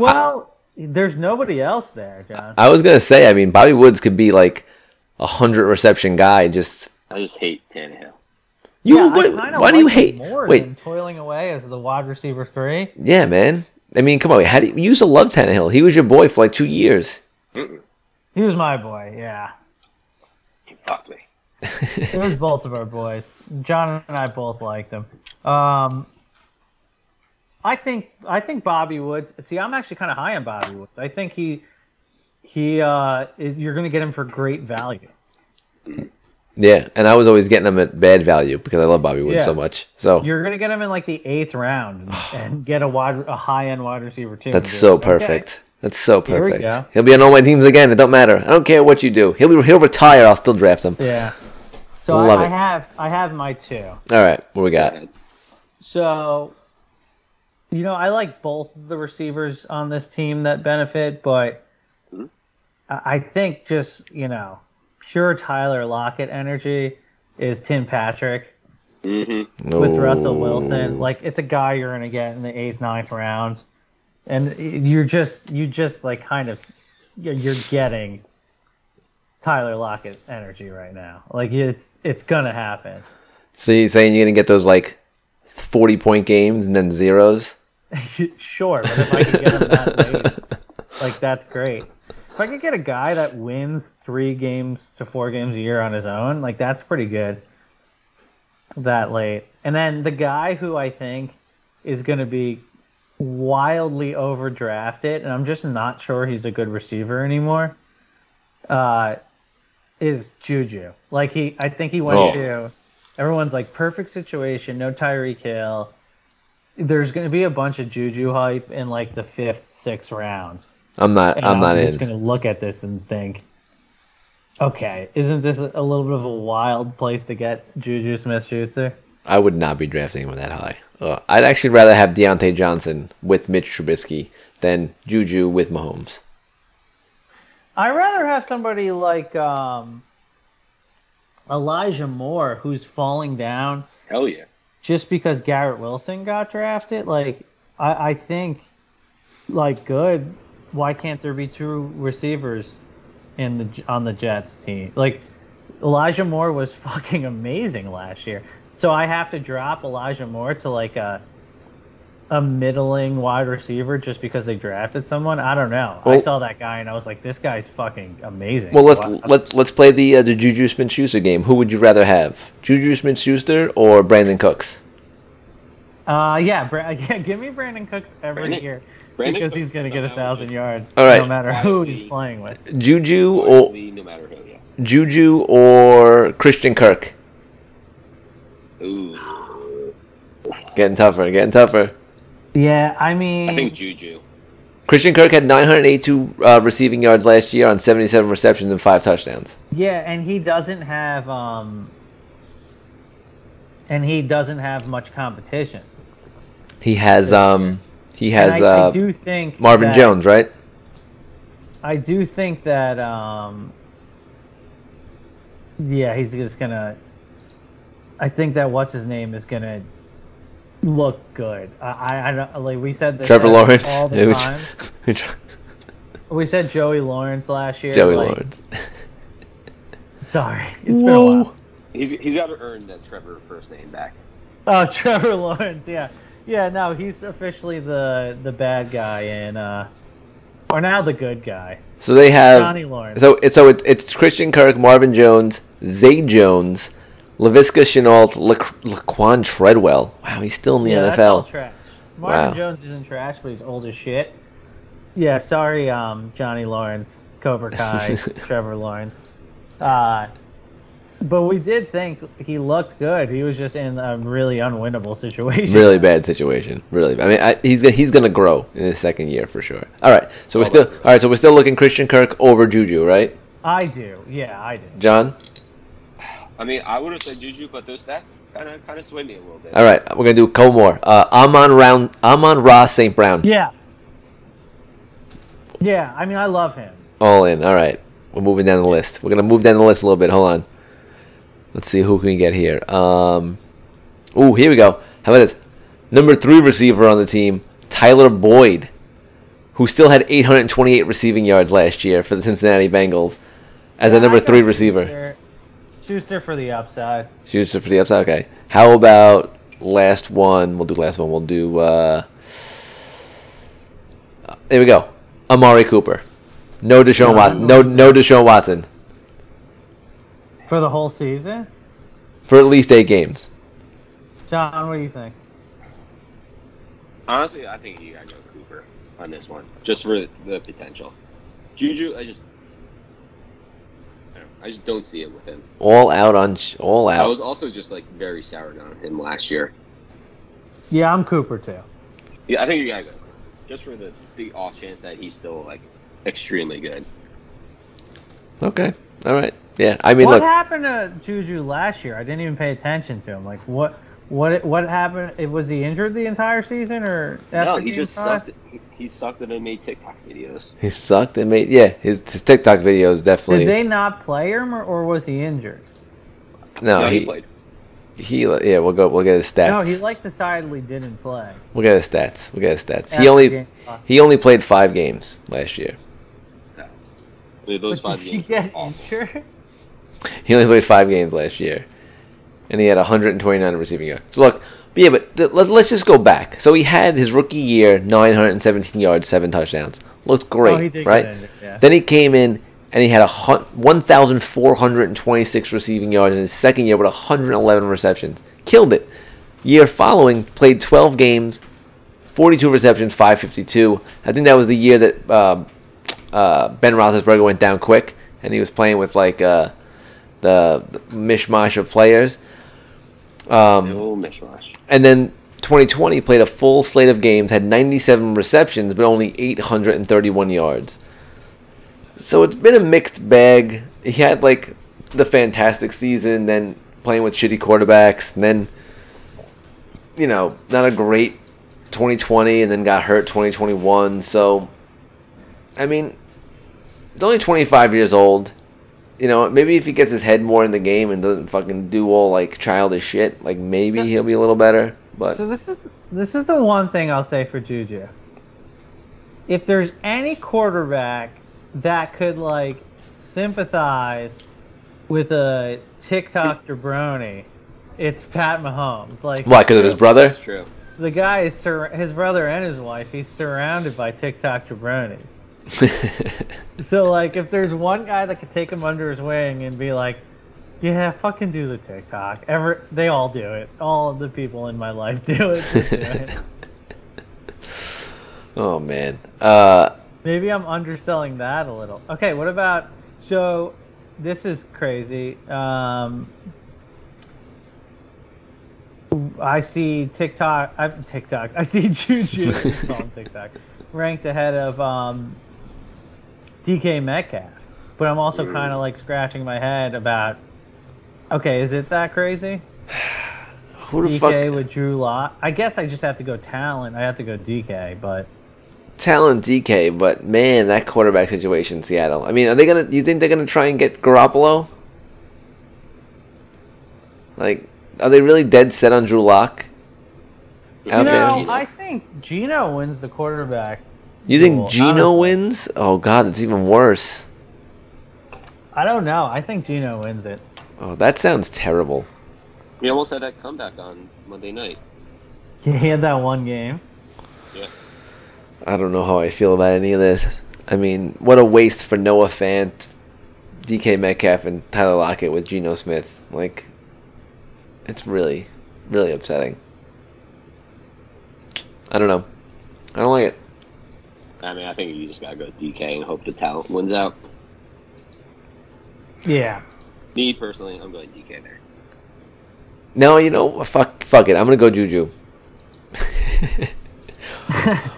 Well, there's nobody else there, John. I was gonna say, I mean, Bobby Woods could be like 100 reception guy. I just hate Tannehill. Why do you hate? Wait, toiling away as the wide receiver 3. Yeah, man. I mean, come on. You used to love Tannehill. He was your boy for like 2 years. Mm-mm. He was my boy. Yeah. He fucked me. It was both of our boys. John and I both liked him. I think Bobby Woods. See, I'm actually kind of high on Bobby Woods. I think he you're going to get him for great value. Yeah, and I was always getting him at bad value because I love Bobby Woods so much. So you're going to get him in like the 8th round and get a high end wide receiver too. That's so perfect. Okay. That's so perfect. He'll be on all my teams again. It don't matter. I don't care what you do. He'll retire. I'll still draft him. Yeah. So I have my two. All right, what we got? So, you know, I like both of the receivers on this team that benefit, but I think just, you know, pure Tyler Lockett energy is Tim Patrick. Mm-hmm. With Russell Wilson, like it's a guy you're gonna get in the 8th, 9th round, and you just like kind of you're getting Tyler Lockett energy right now. Like it's gonna happen. So you're saying you're gonna get those like 40-point games and then zeros? Sure, but if I could get him that late, like that's great. If I could get a guy that wins 3 games to 4 games a year on his own, like that's pretty good. That late. And then the guy who I think is going to be wildly overdrafted, and I'm just not sure he's a good receiver anymore, is Juju. Like I think he went to everyone's like perfect situation, no Tyreek Hill. There's going to be a bunch of Juju hype in like the 5th, 6th rounds. I'm just going to look at this and think, okay, isn't this a little bit of a wild place to get Juju Smith-Schuster? I would not be drafting him that high. I'd actually rather have Deontay Johnson with Mitch Trubisky than Juju with Mahomes. I'd rather have somebody like Elijah Moore, who's falling down. Hell yeah. Just because Garrett Wilson got drafted. Like, I think, like, good. Why can't there be two receivers on the Jets team? Like, Elijah Moore was fucking amazing last year. So I have to drop Elijah Moore to like a middling wide receiver just because they drafted someone. I don't know. Well, I saw that guy and I was like, this guy's fucking amazing. Well, let's play the Juju Smith-Schuster game. Who would you rather have? Juju Smith-Schuster or Brandin Cooks? Give me Brandin Cooks every year. Because he's going to get 1,000 yards, right, no matter who he's playing with. Juju or Christian Kirk. Ooh. Getting tougher. Yeah, I mean, I think Juju. Christian Kirk had 982 receiving yards last year on 77 receptions and 5 touchdowns. Yeah, and he doesn't have much competition. He has I do think Marvin Jones, right? I do think that, he's just going to – I think that what's-his-name is going to look good. I don't, like we said this Trevor Lawrence. All the time. We said Joey Lawrence last year. Lawrence. Sorry. It's been a while. He's got to earn that Trevor first name back. Oh, Trevor Lawrence, yeah. Yeah, no, he's officially the bad guy and or now the good guy. So they have Johnny Lawrence. So it's Christian Kirk, Marvin Jones, Zay Jones, Laviska Shenault, Laquan Treadwell. Wow, he's still in the NFL. That's all trash. Marvin Jones isn't trash, but he's old as shit. Yeah, sorry, Johnny Lawrence, Cobra Kai, Trevor Lawrence. But we did think he looked good. He was just in a really unwinnable situation. Really bad situation. Really bad. I mean, he's going to grow in his second year for sure. All right. So we're still looking Christian Kirk over Juju, right? I do. Yeah, I do. John? I mean, I would have said Juju, but those stats kind of sway me a little bit. All right. We're going to do Colmore. Amon-Ra St. Brown. Yeah. Yeah. I mean, I love him. All in. All right. We're moving down the list. We're going to move down the list a little bit. Hold on. Let's see who can we get here. Here we go. How about this? Number 3 receiver on the team, Tyler Boyd, who still had 828 receiving yards last year for the Cincinnati Bengals as a number 3 receiver. Schuster for the upside. Okay. How about last one? We'll do there we go. Amari Cooper. No Deshaun Watson. For the whole season? For at least 8 games. John, what do you think? Honestly, I think you gotta go Cooper on this one, just for the potential. Juju, I just don't see it with him. All out. I was also just like very soured on him last year. Yeah, I'm Cooper too. Yeah, I think you gotta go, just for the off chance that he's still like extremely good. Okay. All right. Yeah. I mean, What happened to Juju last year? I didn't even pay attention to him. Like, what happened? Was he injured the entire season, or no? He just sucked. He sucked and made TikTok videos. He sucked and made his TikTok videos definitely. Did they not play him, or was he injured? No, he played. We'll get his stats. No, he decidedly didn't play. We'll get his stats. He only played 5 games last year. No. Dude, those 5 games. Did he get injured? He only played 5 games last year, and he had 129 receiving yards. So look, let's just go back. So he had his rookie year, 917 yards, 7 touchdowns. Looked great, right? Then he came in. And he had 1,426 receiving yards in his second year with 111 receptions. Killed it. Year following, played 12 games, 42 receptions, 552. I think that was the year that Ben Roethlisberger went down quick, and he was playing with the mishmash of players. No mishmash. And then 2020 played a full slate of games, had 97 receptions, but only 831 yards. So it's been a mixed bag. He had the fantastic season, then playing with shitty quarterbacks, and then not a great 2020, and then got hurt 2021. So I mean, he's only 25 years old. Maybe if he gets his head more in the game and doesn't fucking do all childish shit, maybe he'll be a little better. But so this is the one thing I'll say for Juju. If there's any quarterback that could sympathize with a TikTok jabroni, it's Pat Mahomes. Why? Because of his brother? That's true. The guy is his brother and his wife. He's surrounded by TikTok jabronis. So if there's one guy that could take him under his wing and be like, "Yeah, fucking do the TikTok." They all do it. All of the people in my life do it. Oh man. Maybe I'm underselling that a little. Okay, what about... So, this is crazy. I see TikTok. I see Juju. It's called TikTok. Ranked ahead of DK Metcalf. But I'm also kind of scratching my head about... Okay, is it that crazy? Who the DK fuck? With Drew Locke. I guess I just have to go talent. I have to go DK, but... Talent DK, but man, that quarterback situation in Seattle. I mean, you think they're gonna try and get Garoppolo? Are they really dead set on Drew Locke? I think Geno wins the quarterback. You think Geno wins? Oh God, it's even worse. I don't know. I think Geno wins it. Oh, that sounds terrible. We almost had that comeback on Monday night. He had that one game. Yeah. I don't know how I feel about any of this. I mean, what a waste for Noah Fant, DK Metcalf, and Tyler Lockett with Geno Smith. It's really, really upsetting. I don't know. I don't like it. I mean, I think you just gotta go DK and hope the talent wins out. Yeah. Me, personally, I'm going DK there. No, fuck it. I'm gonna go Juju.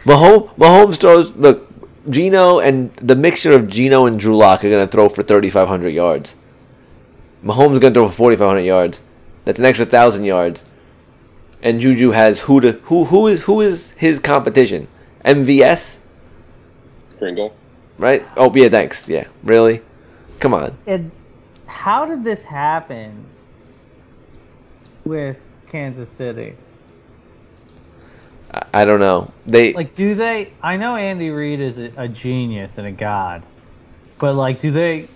Mahomes throws. Look, Geno and the mixture of Geno and Drew Locke are going to throw for 3,500 yards. Mahomes is going to throw for 4,500 yards. That's an extra 1,000 yards. And Juju has who is his competition? MVS? Pringle. Right? Oh, yeah, thanks. Yeah, really? Come on. And how did this happen with Kansas City? I don't know. They do they? I know Andy Reid is a genius and a god, but do they?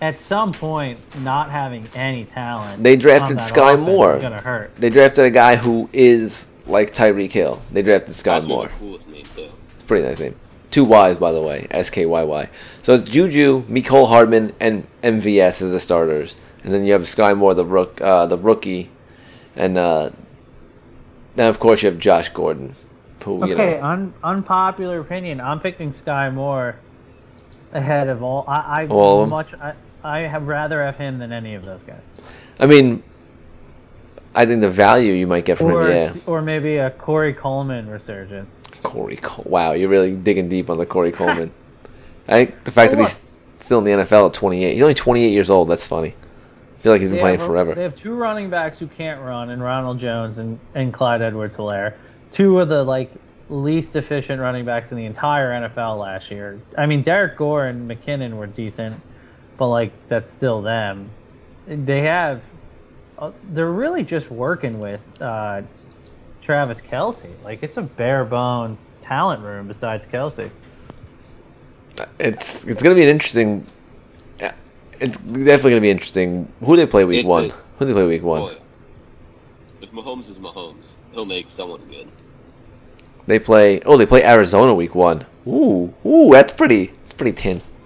At some point, not having any talent. They drafted Sky Moore. It's gonna hurt. They drafted a guy who is like Tyreek Hill. They drafted Sky Moore. That's the coolest name too. Pretty nice name. 2 Y's, by the way. SKYY. So it's Juju, Mecole Hardman, and MVS as the starters, and then you have Sky Moore, the rookie, and. Now, of course, you have Josh Gordon. Who, unpopular opinion. I'm picking Sky Moore ahead of all. I'd rather have him than any of those guys. I mean, I think the value you might get from him, yeah. Or maybe a Corey Coleman resurgence. Wow, you're really digging deep on the Corey Coleman. I think the fact that he's still in the NFL at 28. He's only 28 years old. That's funny. I feel like he's been playing forever. They have two running backs who can't run, and Ronald Jones and Clyde Edwards-Helaire. Two of the least efficient running backs in the entire NFL last year. I mean, Derek Gore and McKinnon were decent, but that's still them. They have. They're really just working with Travis Kelce. It's a bare bones talent room besides Kelce. It's gonna be an interesting. It's definitely gonna be interesting. Who they play week 1? Who they play week 1? Boy, if Mahomes is Mahomes, he'll make someone good. They play Arizona week 1. Ooh, that's pretty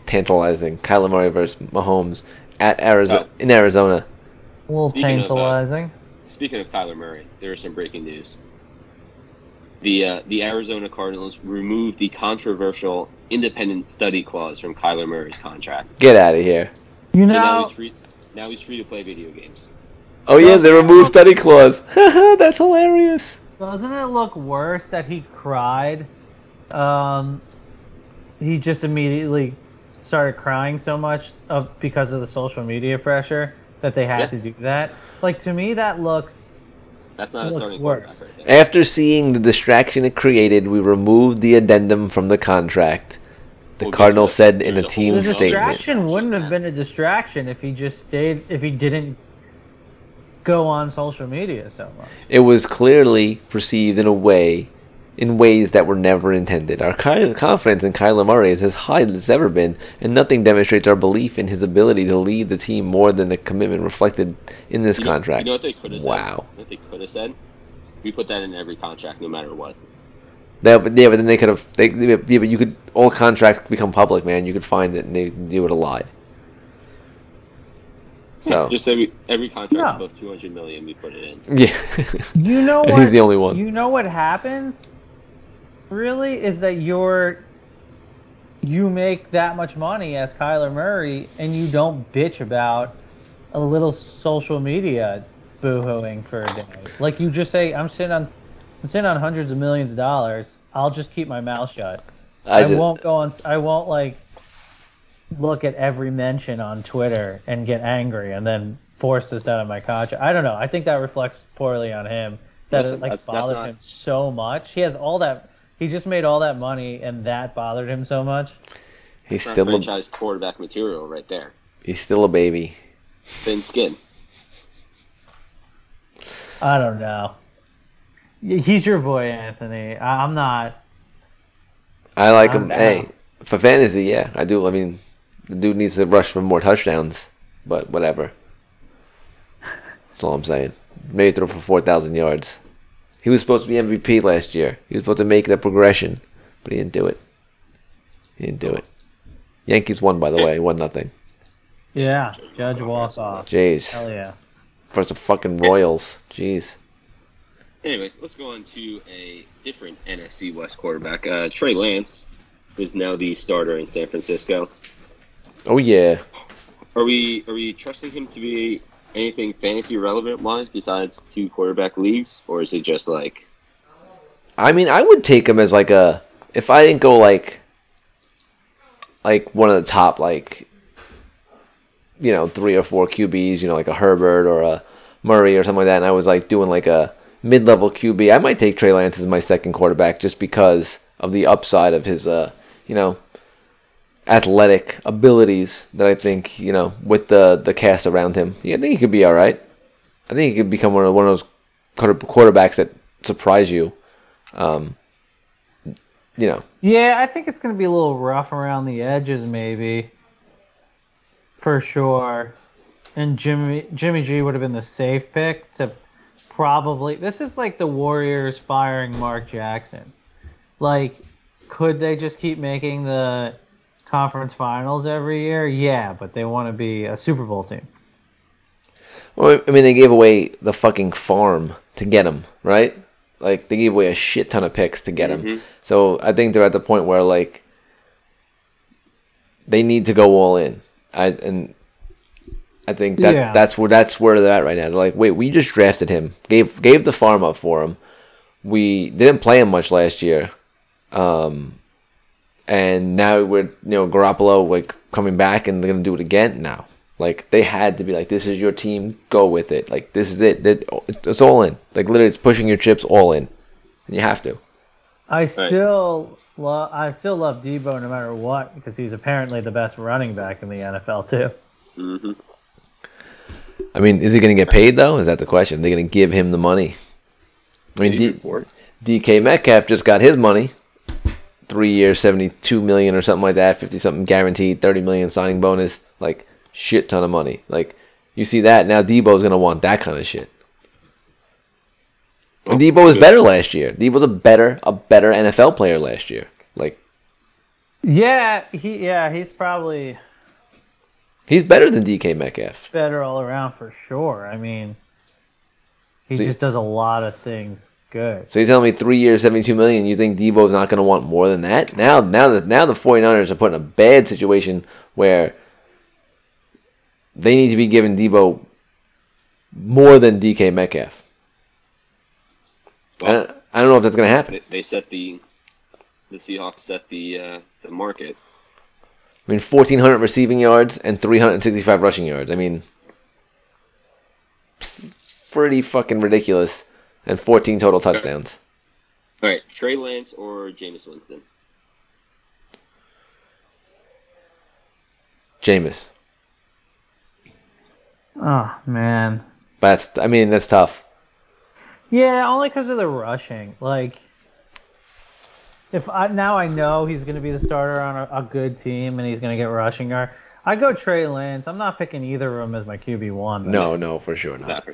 tantalizing. Kyler Murray versus Mahomes at Arizona in Arizona. A little tantalizing. Speaking of Kyler Murray, there is some breaking news. The Arizona Cardinals removed the controversial independent study clause from Kyler Murray's contract. Get out of here! Now he's free to play video games. Oh yeah, they removed study clause. That's hilarious. Doesn't it look worse that he cried? He just immediately started crying so much because of the social media pressure that they had to do that. To me, that looks. That's not a starting quarterback right there. After seeing the distraction it created, we removed the addendum from the contract. The Cardinals said in a team statement. The distraction wouldn't have been a distraction if he just stayed. If he didn't go on social media so much, it was clearly perceived in ways that were never intended. Our confidence in Kyler Murray is as high as it's ever been, and nothing demonstrates our belief in his ability to lead the team more than the commitment reflected in this contract. You know what they could have said? Wow. You know what they could have said? We put that in every contract, no matter what. But then they could have. But you could. All contracts become public, man. You could find it, and they would have lied. So just every contract above $200 million, we put it in. Yeah. You know what? He's the only one. You know what happens? Really is that you make that much money as Kyler Murray and you don't bitch about a little social media boohooing for a day. You just say, I'm sitting on hundreds of millions of dollars. I'll just keep my mouth shut. I won't go on. I won't look at every mention on Twitter and get angry and then force this out of my contract. I don't know. I think that reflects poorly on him. That bothered him so much. He has all that. He just made all that money, and that bothered him so much. He's still franchise quarterback material right there. He's still a baby. Thin skin. I don't know. He's your boy, Anthony. I'm not. I like him. Hey, for fantasy, yeah, I do. I mean, the dude needs to rush for more touchdowns, but whatever. That's all I'm saying. Maybe throw for 4,000 yards. He was supposed to be MVP last year. He was supposed to make that progression, but he didn't do it. Yankees won, by the way. 1-0. Yeah, Judge walks off. Jeez. Hell yeah. Versus the fucking Royals. Jeez. Anyways, let's go on to a different NFC West quarterback. Trey Lance is now the starter in San Francisco. Oh, yeah. Are we trusting him to be anything fantasy relevant wise besides two quarterback leagues, or is it just ? I mean, I would take him as if I didn't go one of the top 3 or 4 QBs, a Herbert or a Murray or something like that, and I was doing a mid level QB. I might take Trey Lance as my second quarterback just because of the upside of his athletic abilities that I think, with the cast around him, I think he could be all right. I think he could become one of those quarterbacks that surprise you. Yeah, I think it's going to be a little rough around the edges, maybe. For sure. And Jimmy G would have been the safe pick to probably. This is like the Warriors firing Mark Jackson. Could they just keep making the conference finals every year? Yeah, but they want to be a Super Bowl team. Well, I mean, they gave away the fucking farm to get him, right? They gave away a shit ton of picks to get him. So I think they're at the point where they need to go all in. I think that that's where they're at right now. They're wait, we just drafted him, gave the farm up for him. We didn't play him much last year. And now we're Garoppolo coming back and they're going to do it again now. Like, they had to be like, this is your team, go with it. Like, this is it. It's all in. Like, literally, it's pushing your chips all in. And you have to. I still love Debo no matter what, because he's apparently the best running back in the NFL, too. Mm-hmm. I mean, is he going to get paid, though? Is that the question? Are they going to give him the money? I mean, DK Metcalf just got his money. 3 years, $72 million or something like that, 50-something guaranteed, $30 million signing bonus, like, shit ton of money. Like, you see that, now Debo's going to want that kind of shit. And Debo was better last year. Debo's a better NFL player last year. Like, he's better than DK Metcalf. Better all around for sure. I mean, he just does a lot of things good. So you're telling me 3 years, $72 million, you think Debo's not going to want more than that? Now the 49ers are put in a bad situation where they need to be giving Debo more than DK Metcalf. Well, I don't know if that's going to happen. They set the Seahawks set the market. I mean, 1,400 receiving yards and 365 rushing yards. I mean, pretty fucking ridiculous. And 14 total touchdowns. All right, Trey Lance or Jameis Winston? Jameis. Oh, man. That's tough. Yeah, only because of the rushing. Like, now I know he's going to be the starter on a good team and he's going to get rushing guard. I go Trey Lance. I'm not picking either of them as my QB1. No, for sure not.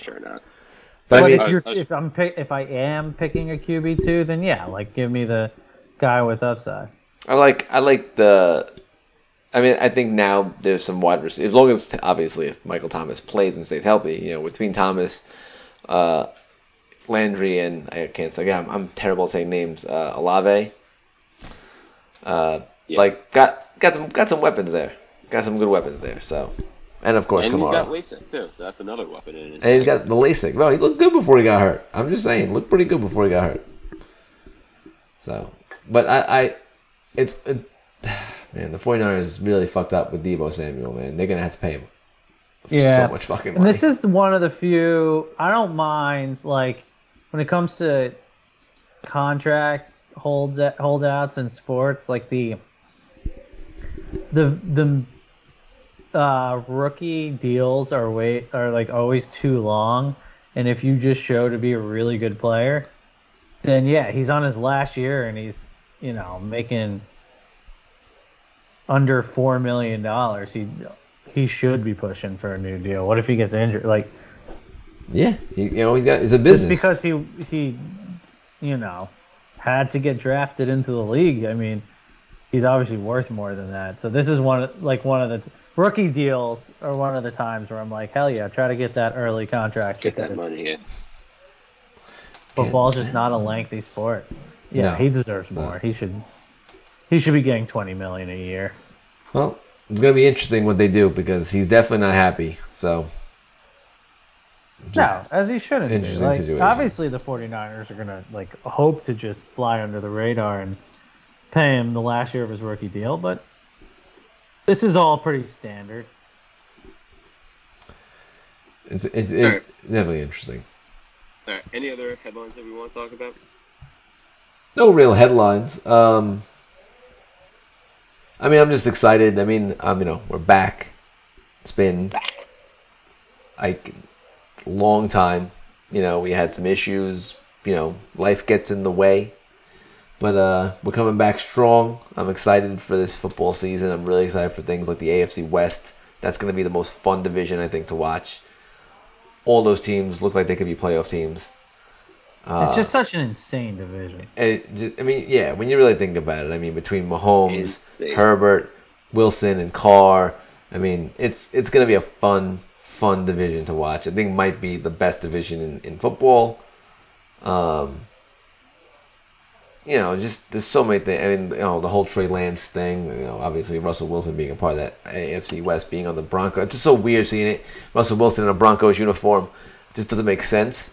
But I mean, if I am picking a QB2, then yeah, like, give me the guy with upside. I think now there's some wide receivers. As long as, obviously, if Michael Thomas plays and stays healthy, you know, between Thomas, Landry, and I'm terrible at saying names. Olave, got some weapons there. Got some good weapons there. So, and of course, Kamara. And he's got LASIK too, so that's another weapon in it. And he's got the LASIK. Bro, he looked good before he got hurt. I'm just saying, looked pretty good before he got hurt. So, but it's man, the 49ers really fucked up with Deebo Samuel. Man, they're gonna have to pay him. Yeah, so much fucking money. And this is one of the few I don't mind. Like, when it comes to contract holdouts in sports, like the rookie deals are always too long, and if you just show to be a really good player, then yeah, he's on his last year and he's, you know, making under $4 million. He should be pushing for a new deal. What if he gets injured? Like, yeah, it's a business. Just because he had to get drafted into the league. I mean, he's obviously worth more than that. So this is one of the rookie deals are one of the times where I'm like, hell yeah, try to get that early contract. Get that money in. Football's just not a lengthy sport. Yeah, no, he deserves more. He should be getting $20 million a year. Well, it's going to be interesting what they do, because he's definitely not happy. So, no, as he shouldn't be. Interesting situation. Obviously, the 49ers are going to hope to just fly under the radar and pay him the last year of his rookie deal, but this is all pretty standard. It's right. Definitely interesting. All right. Any other headlines that we want to talk about? No real headlines. I mean, I'm just excited. I mean, we're back. It's been a long time. You know, we had some issues. You know, life gets in the way. But we're coming back strong. I'm excited for this football season. I'm really excited for things like the AFC West. That's going to be the most fun division, I think, to watch. All those teams look like they could be playoff teams. It's just such an insane division. When you really think about it, I mean, between Mahomes, Herbert, Wilson, and Carr, I mean, it's going to be a fun division to watch. I think it might be the best division in football. You know, just there's so many things. I mean, you know, the whole Trey Lance thing. You know, obviously Russell Wilson being a part of that AFC West, being on the Broncos. It's just so weird seeing it. Russell Wilson in a Broncos uniform just doesn't make sense.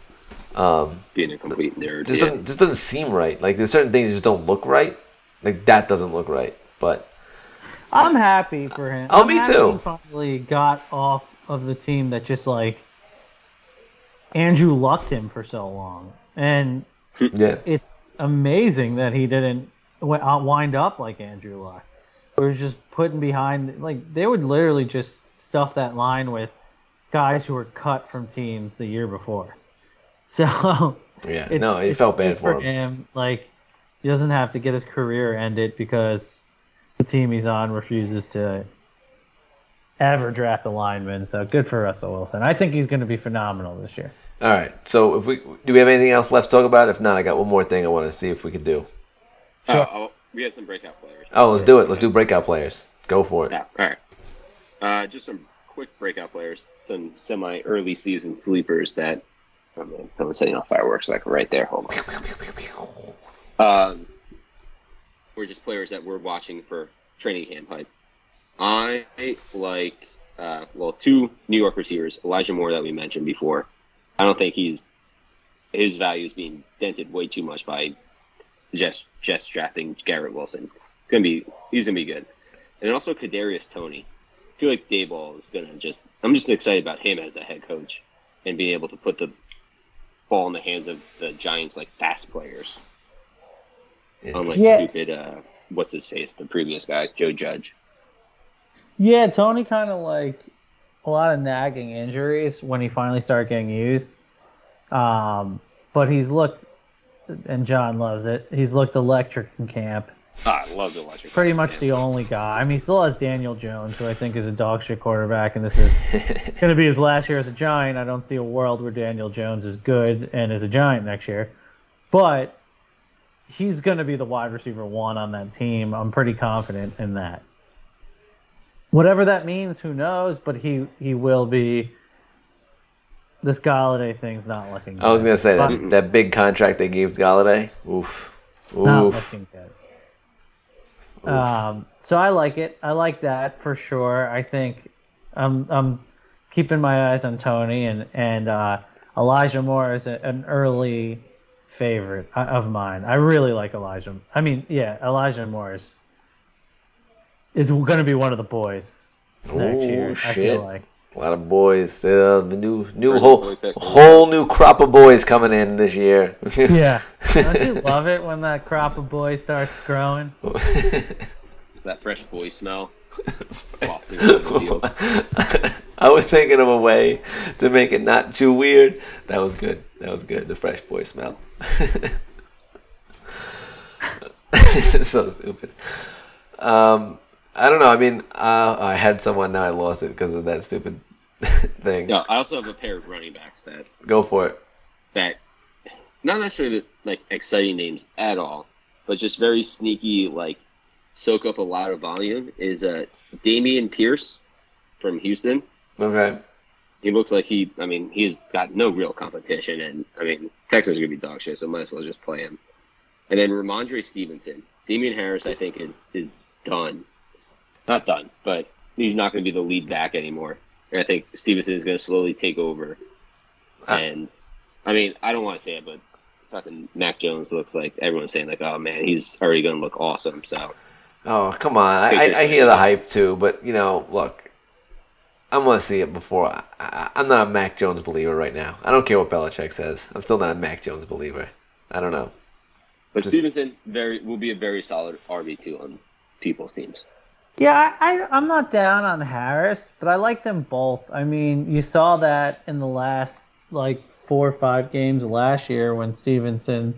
Being a complete nerd, just doesn't seem right. Like, there's certain things that just don't look right. Like, that doesn't look right. But I'm happy for him. Oh, me too. He finally got off of the team that just, like, Andrew lucked him for so long. And it's amazing that he didn't wind up like Andrew Luck. It was just putting behind, like, they would literally just stuff that line with guys who were cut from teams the year before. So, it felt bad for him. Like, he doesn't have to get his career ended because the team he's on refuses to ever draft a lineman. So good for Russell Wilson. I think he's going to be phenomenal this year. All right. So do we have anything else left to talk about? If not, I got one more thing I want to see if we could do. Sure. We had some breakout players. Oh, let's do it. Let's do breakout players. Go for it. Yeah. All right. Just some quick breakout players, some semi-early season sleepers that – oh, man, someone's setting off fireworks like right there. Hold on. We're just players that we're watching for training camp hype. I like, two New York receivers, Elijah Moore that we mentioned before. I don't think his value is being dented way too much by just drafting Garrett Wilson. He's gonna be good, and also Kadarius Toney. I feel like Daboll is gonna I'm just excited about him as a head coach and being able to put the ball in the hands of the Giants like fast players. Unlike stupid, what's his face, the previous guy, Joe Judge. Yeah, Toney kind of like a lot of nagging injuries when he finally started getting used. But he's looked, and John loves it, he's looked electric in camp. I love the electric. Pretty much the only guy. I mean, he still has Daniel Jones, who I think is a dog shit quarterback, and this is going to be his last year as a Giant. I don't see a world where Daniel Jones is good and is a Giant next year. But he's going to be the wide receiver one on that team. I'm pretty confident in that. Whatever that means, who knows? But he will be. This Galladay thing's not looking good. I was going to say that big contract they gave Galladay. Oof. Not looking good. Oof. So I like it. I like that for sure. I think I'm keeping my eyes on Toney and Elijah Moore is an early favorite of mine. I really like Elijah. I mean, yeah, Elijah Moore is going to be one of the boys next year. Shit. I feel like a lot of boys. The new whole new crop of boys coming in this year. Yeah, don't you love it when that crop of boys starts growing? That fresh boy smell. I was thinking of a way to make it not too weird. That was good. The fresh boy smell. So stupid. I don't know. I mean, I had someone, now I lost it because of that stupid thing. No, I also have a pair of running backs that go for it. That not necessarily like exciting names at all, but just very sneaky, like soak up a lot of volume. Is Dameon Pierce from Houston? Okay. He looks like he's got no real competition, and Texans are gonna be dog shit, so might as well just play him. And then Ramondre Stevenson, Damian Harris, I think is done. Not done, but he's not going to be the lead back anymore. And I think Stevenson is going to slowly take over. I don't want to say it, but fucking Mac Jones looks like everyone's saying, like, oh, man, he's already going to look awesome. So, oh, come on. I hear the hype, too. But, you know, look, I'm going to see it before. I'm not a Mac Jones believer right now. I don't care what Belichick says. I'm still not a Mac Jones believer. I don't know. But Stevenson will be a very solid RB2 on people's teams. Yeah, I'm not down on Harris, but I like them both. I mean, you saw that in the last, like, 4 or 5 games last year when Stevenson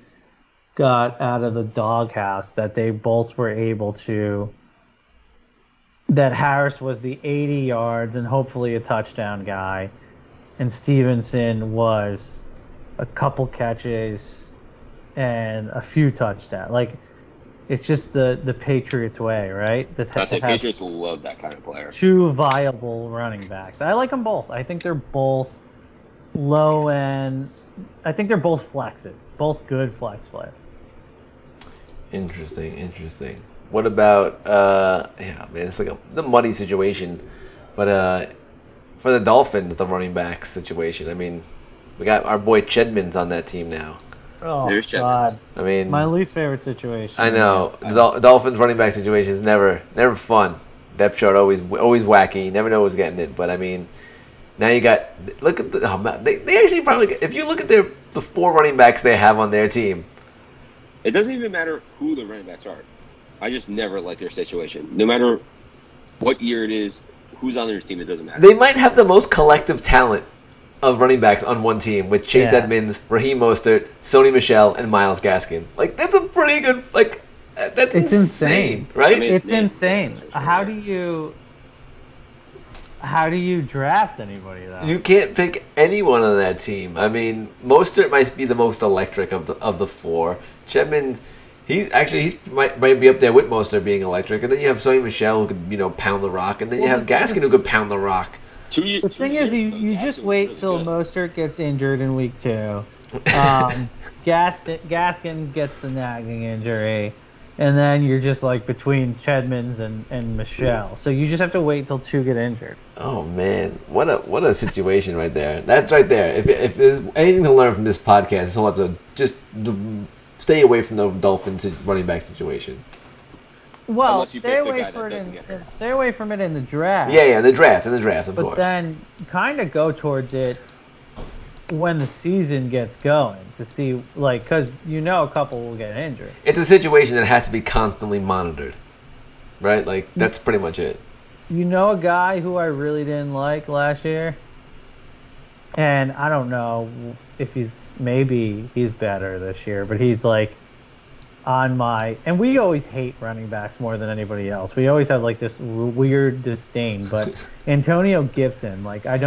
got out of the doghouse that they both were able to – that Harris was the 80 yards and hopefully a touchdown guy, and Stevenson was a couple catches and a few touchdowns. Like, it's just the Patriots way, right? The Patriots will love that kind of player. Two viable running backs. I like them both. I think they're both low end. I think they're both flexes. Both good flex players. Interesting. What about it's like the muddy situation, but for the Dolphins, the running back situation. I mean, we got our boy Chedmonds on that team now. Oh, God. I mean, my least favorite situation. I know. The Dolphins running back situation is never fun. Depth chart always wacky. You never know who's getting it. But I mean, now you got look at the they actually probably if you look at the four running backs they have on their team. It doesn't even matter who the running backs are. I just never like their situation. No matter what year it is, who's on their team, it doesn't matter. They might have the most collective talent of running backs on one team with Chase Edmonds, Raheem Mostert, Sony Michel, and Myles Gaskin. Like, that's a pretty good – like, that's insane, right? I mean, it's insane. How do you draft anybody, though? You can't pick anyone on that team. I mean, Mostert might be the most electric of the four. Chapman, he might be up there with Mostert being electric. And then you have Sony Michel who could, pound the rock. And then you have Gaskin who could pound the rock. The thing is, you just wait till Mostert gets injured in week two. Gaskin gets the nagging injury. And then you're just like between Chedmonds and Michelle, so you just have to wait till two get injured. Oh man, what a situation right there. That's right there. If there's anything to learn from this podcast, this whole episode, just stay away from the Dolphins running back situation. Well, stay away from it in the draft. Yeah, in the draft, of course. But then kind of go towards it when the season gets going to see, like, because a couple will get injured. It's a situation that has to be constantly monitored, right? Like, that's pretty much it. A guy who I really didn't like last year, and I don't know if he's better this year, but he's like on my, and we always hate running backs more than anybody else. We always have like this weird disdain, but Antonio Gibson, like, I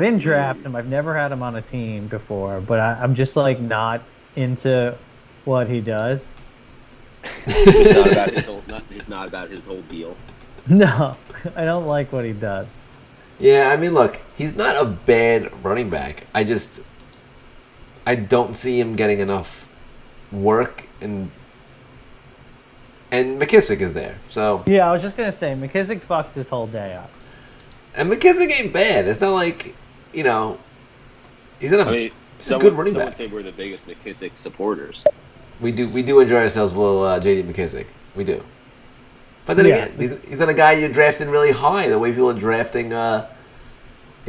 didn't draft him. I've never had him on a team before, but I'm just like not into what he does. It's not about his whole deal. No, I don't like what he does. Yeah, I mean, look, he's not a bad running back. I don't see him getting enough work, and McKissick is there, so. Yeah, I was just gonna say McKissick fucks his whole day up. And McKissick ain't bad. It's not like, he's a good running back. Someone say we're the biggest McKissick supporters. We do enjoy ourselves a little J.D. McKissick. We do. But then again, he's not a guy you're drafting really high the way people are drafting,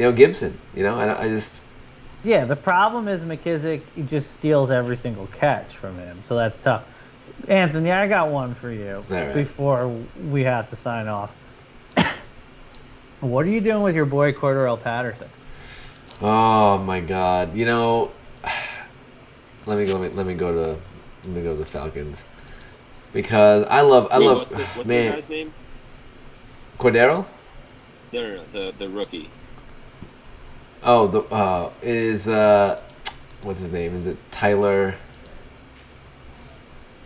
Gibson. Yeah, the problem is McKissick just steals every single catch from him, so that's tough. Anthony, I got one for you before we have to sign off. What are you doing with your boy Cordarrelle Patterson? Oh my God! Let me go to the Falcons because I love. What's the guy's name? Cordarrelle? No, the rookie. Oh, what's his name? Is it Tyler?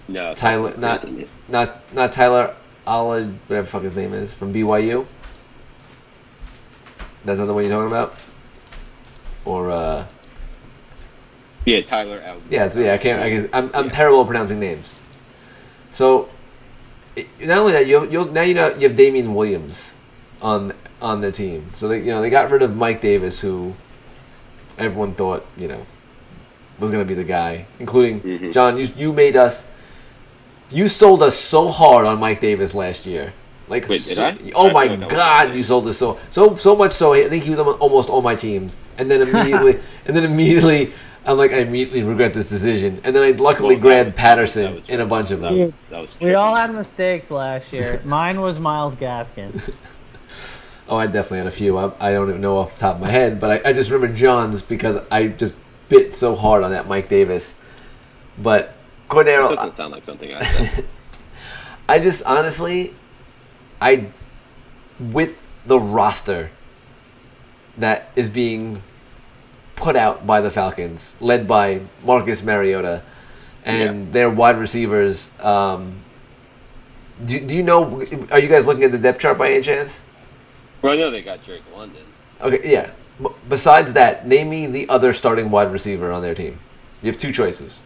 No, Tyler. Not Tyler. Whatever the fuck his name is from BYU. That's not the one you're talking about? Or, Yeah, Tyler Allen. Yeah, so I'm terrible at pronouncing names. So, not only that, you have Damian Williams on the team. So, they got rid of Mike Davis, who everyone thought, was going to be the guy. Including, John, you sold us so hard on Mike Davis last year. Like, wait, you sold this so much so I think he was on almost all my teams, and then immediately I'm like, I immediately regret this decision, and then I luckily grabbed Patterson in a bunch of them. We all had mistakes last year. Mine was Myles Gaskin. Oh, I definitely had a few. I don't even know off the top of my head, but I just remember John's because I just bit so hard on that Mike Davis. But Cordero, that doesn't sound like something I said. I just honestly. With the roster that is being put out by the Falcons, led by Marcus Mariota and their wide receivers, do you know? Are you guys looking at the depth chart by any chance? Well, I know they got Drake London. Okay, yeah. Besides that, name me the other starting wide receiver on their team. You have two choices.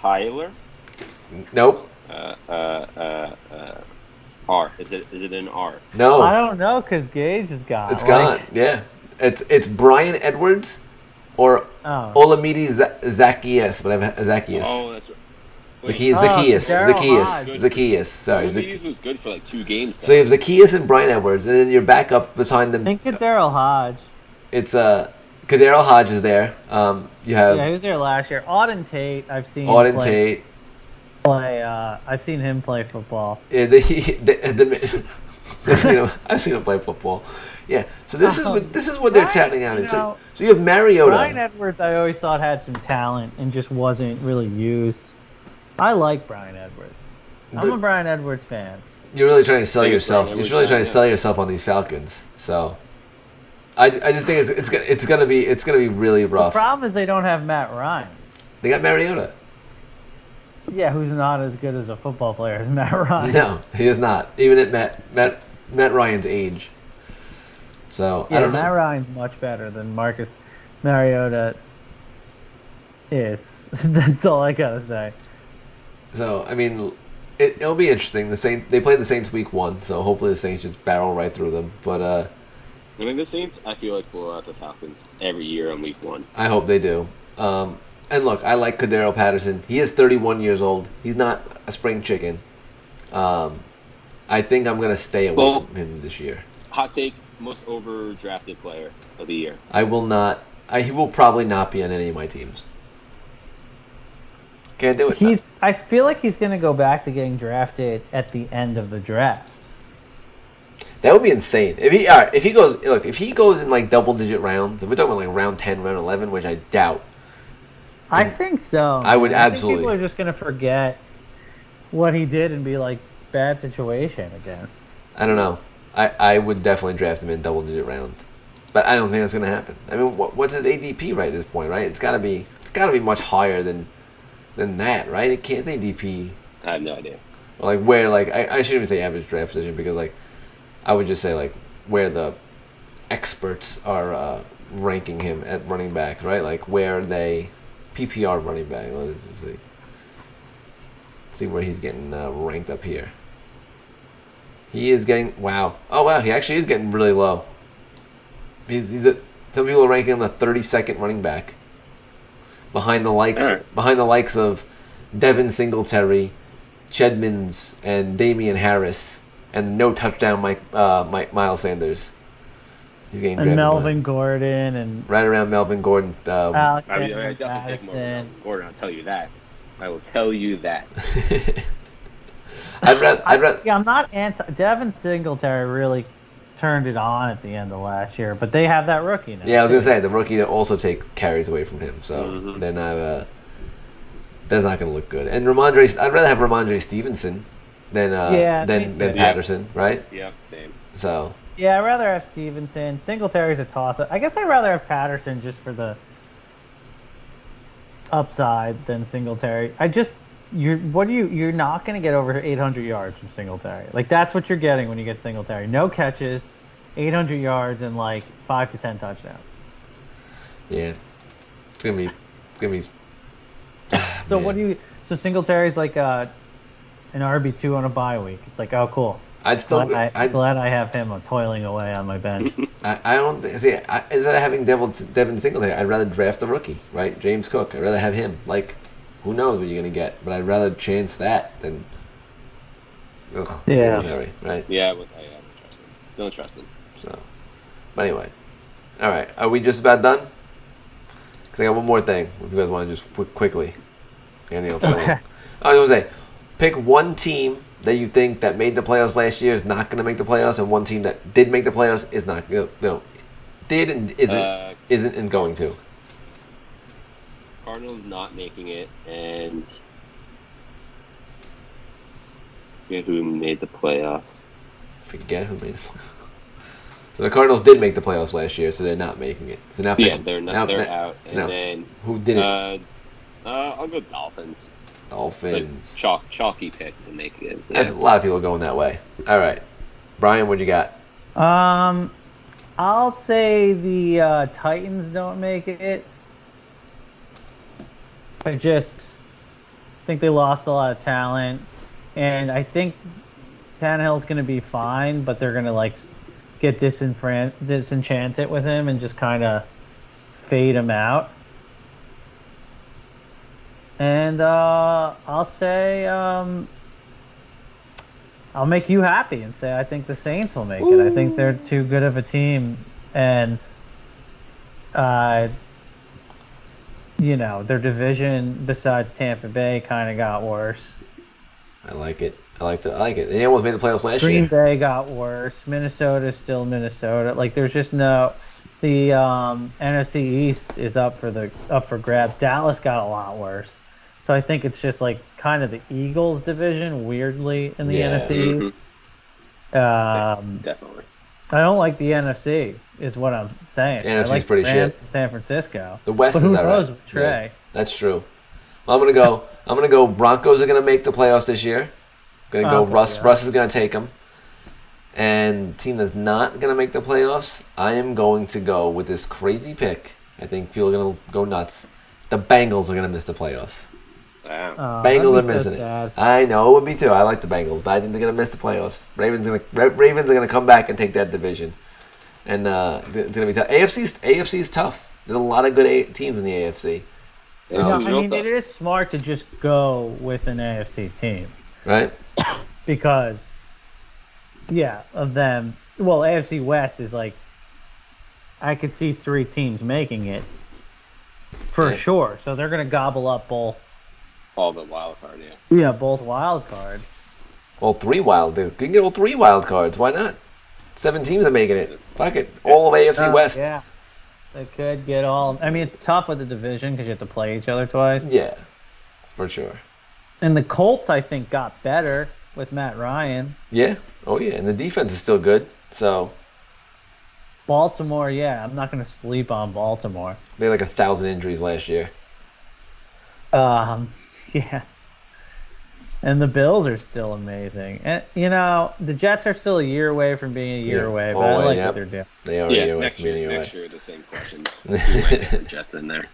Tyler? Nope. R. Is it an R? No. I don't know because Gage is gone. It's gone. Yeah. It's Bryan Edwards Or Olamide Zacchaeus, whatever. Zacchaeus. Oh, that's right. Zacchaeus. Sorry, Zacchaeus was good for like 2 games. So you have Zacchaeus and Bryan Edwards, and then your backup behind them. I think Kadarrell Hodge. It's Kadarrell Hodge is there. You have he was there last year. Auden Tate, I've seen. Auden Tate play. I've seen him play football. Yeah, I've seen him play football. Yeah. So this is what they're chatting out. So you have Mariota. Bryan Edwards, I always thought had some talent and just wasn't really used. I like Bryan Edwards. I'm a Bryan Edwards fan. You're really trying to sell yourself. You're really trying to sell yourself on these Falcons. So, I just think it's gonna be really rough. The problem is they don't have Matt Ryan. They got Mariota. Yeah, who's not as good as a football player as Matt Ryan. No, he is not. Even at Matt Ryan's age. So yeah, I don't know. Matt Ryan's much better than Marcus Mariota is. That's all I gotta say. So, I mean, it'll be interesting. They play the Saints week 1, so hopefully the Saints just barrel right through them. But I mean, the Saints, I feel like, blow out the Falcons every year on week 1. I hope they do. And look, I like Cordero Patterson. He is 31 years old. He's not a spring chicken. I think I'm going to stay away from him this year. Hot take, most overdrafted player of the year. He will probably not be on any of my teams. Can't do it. I feel like he's going to go back to getting drafted at the end of the draft. That would be insane. If he goes in like double-digit rounds, if we're talking about like round 10, round 11, which I doubt. I think so. I would absolutely. Think people are just going to forget what he did and be like, bad situation again. I don't know. I would definitely draft him in double-digit round, but I don't think that's going to happen. I mean, what's his ADP right at this point? Right? It's got to be much higher than that, right? It can't say DP. I have no idea. Like where, like I shouldn't even say average draft position, because like I would just say like where the experts are ranking him at running back, right? Like where they PPR running back. Let's see where he's getting ranked up here. He is getting wow, he actually is getting really low. Some people are ranking him the 32nd running back. Behind the likes of Devin Singletary, Chedmans, and Damian Harris, and no touchdown Miles Sanders. He's getting drafted. And Melvin Gordon and right around Melvin Gordon. I definitely take more Melvin Gordon. I'll tell you that. I will tell you that. I'm not anti. Devin Singletary really turned it on at the end of last year, but they have that rookie now. Yeah, I was gonna say the rookie that also take carries away from him, so they're not. That's not gonna look good. And Ramondre, I'd rather have Ramondre Stevenson than Patterson, right? Yeah, same. So yeah, I'd rather have Stevenson. Singletary's a toss-up. I guess I'd rather have Patterson just for the upside than Singletary. You're not going to get over 800 yards from Singletary. Like, that's what you're getting when you get Singletary. No catches, 800 yards, and like 5 to 10 touchdowns. Yeah, it's gonna be. So man. So Singletary's like an RB2 on a bye week. It's like, oh, cool. I'm glad I have him toiling away on my bench. Instead of having Devin Singletary, I'd rather draft the rookie, right? James Cook. I'd rather have him. Like, who knows what you're going to get, but I'd rather chance that than Singletary, right? Yeah, I don't trust him. Don't trust him. So, but anyway. All right, are we just about done? Because I got one more thing, if you guys want to just quickly. Anything else going on? I was going to say, pick one team that you think that made the playoffs last year is not going to make the playoffs, and one team that did make the playoffs is not going to. Did and isn't and going to. Cardinals not making it, and forget who made the playoffs. So the Cardinals did make the playoffs last year, so they're not making it. So now they're out. So then who did it? I'll go Dolphins. Like chalky pick to make it. Yeah. There's a lot of people going that way. All right, Brian, what you got? I'll say the Titans don't make it. I just think they lost a lot of talent, and I think Tannehill's going to be fine, but they're going to like get disenchanted with him and just kind of fade him out. And I'll say I'll make you happy and say I think the Saints will make it. I think they're too good of a team, and you know, their division besides Tampa Bay kind of got worse. I like it. I like it. They almost made the playoffs last year. Green Bay got worse. Minnesota's still Minnesota. Like, there's just no. The NFC East is up for grabs. Dallas got a lot worse. So I think it's just like kind of the Eagles division, weirdly, in the NFC East. Yeah, definitely. I don't like the NFC, is what I'm saying. The NFC's pretty shit. San Francisco. The West is all right. But who knows with Trey? Yeah, that's true. Well, I'm gonna go. Broncos are gonna make the playoffs this year. Gonna go. Russ. Yeah. Russ is gonna take them. And team that's not gonna make the playoffs, I am going to go with this crazy pick. I think people are gonna go nuts. The Bengals are gonna miss the playoffs. Wow. Bengals are missing it. I know, it would be too. I like the Bengals, but I think they're gonna miss the playoffs. Ravens are gonna come back and take that division, and it's gonna be tough. AFC's tough. There's a lot of good teams in the AFC. So, no, I mean, it is smart to just go with an AFC team, right? Because, yeah, of them. Well, AFC West is like, I could see three teams making it for sure. So they're going to gobble up both. All the wild card, yeah. Yeah, both wild cards. Well, three wild, dude. You can get all three wild cards. Why not? 7 teams are making it. Fuck it. All of AFC West. Yeah. They could get all. I mean, it's tough with the division because you have to play each other twice. Yeah, for sure. And the Colts, I think, got better with Matt Ryan. Yeah. Oh, yeah. And the defense is still good. So Baltimore, yeah. I'm not going to sleep on Baltimore. They had like 1,000 injuries last year. Yeah. And the Bills are still amazing. And, you know, the Jets are still a year away from being a year away, but I like what they're doing. They are a year away from being a year away. Next year, the same question. The Jets in there.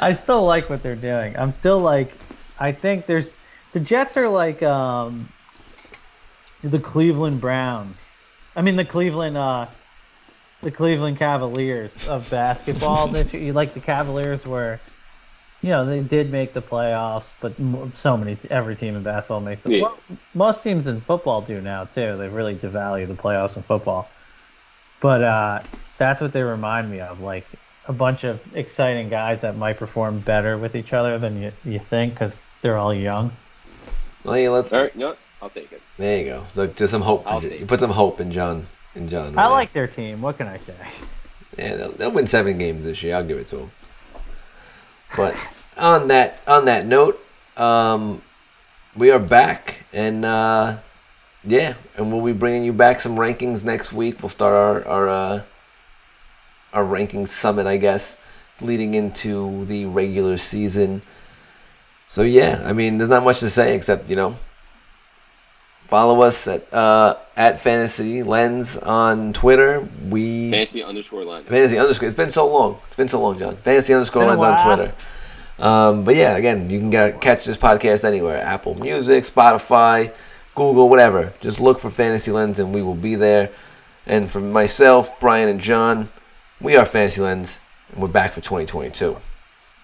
I still like what they're doing. I'm still like, I think there's the Jets are like the Cleveland Browns. I mean the Cleveland Cavaliers of basketball. That you like the Cavaliers were, you know, they did make the playoffs, but every team in basketball makes it. Yeah. Well, most teams in football do now too. They really devalue the playoffs in football. But that's what they remind me of, like a bunch of exciting guys that might perform better with each other than you think because they're all young. Well, yeah, all right, no, I'll take it. There you go. Look, just some hope. You put some hope in John. Right? I like their team. What can I say? Yeah, they'll win 7 games this year. I'll give it to them. But on that note, we are back, and and we'll be bringing you back some rankings next week. We'll start our ranking summit, I guess, leading into the regular season. So, yeah, I mean, there's not much to say except, you know, follow us at Fantasy Lens on Twitter. Fantasy_Lens. It's been so long. John. Fantasy_Lens on Twitter. But, yeah, again, you can catch this podcast anywhere. Apple Music, Spotify, Google, whatever. Just look for Fantasy Lens, and we will be there. And for myself, Brian, and John, we are Fantasy Lens, and we're back for 2022.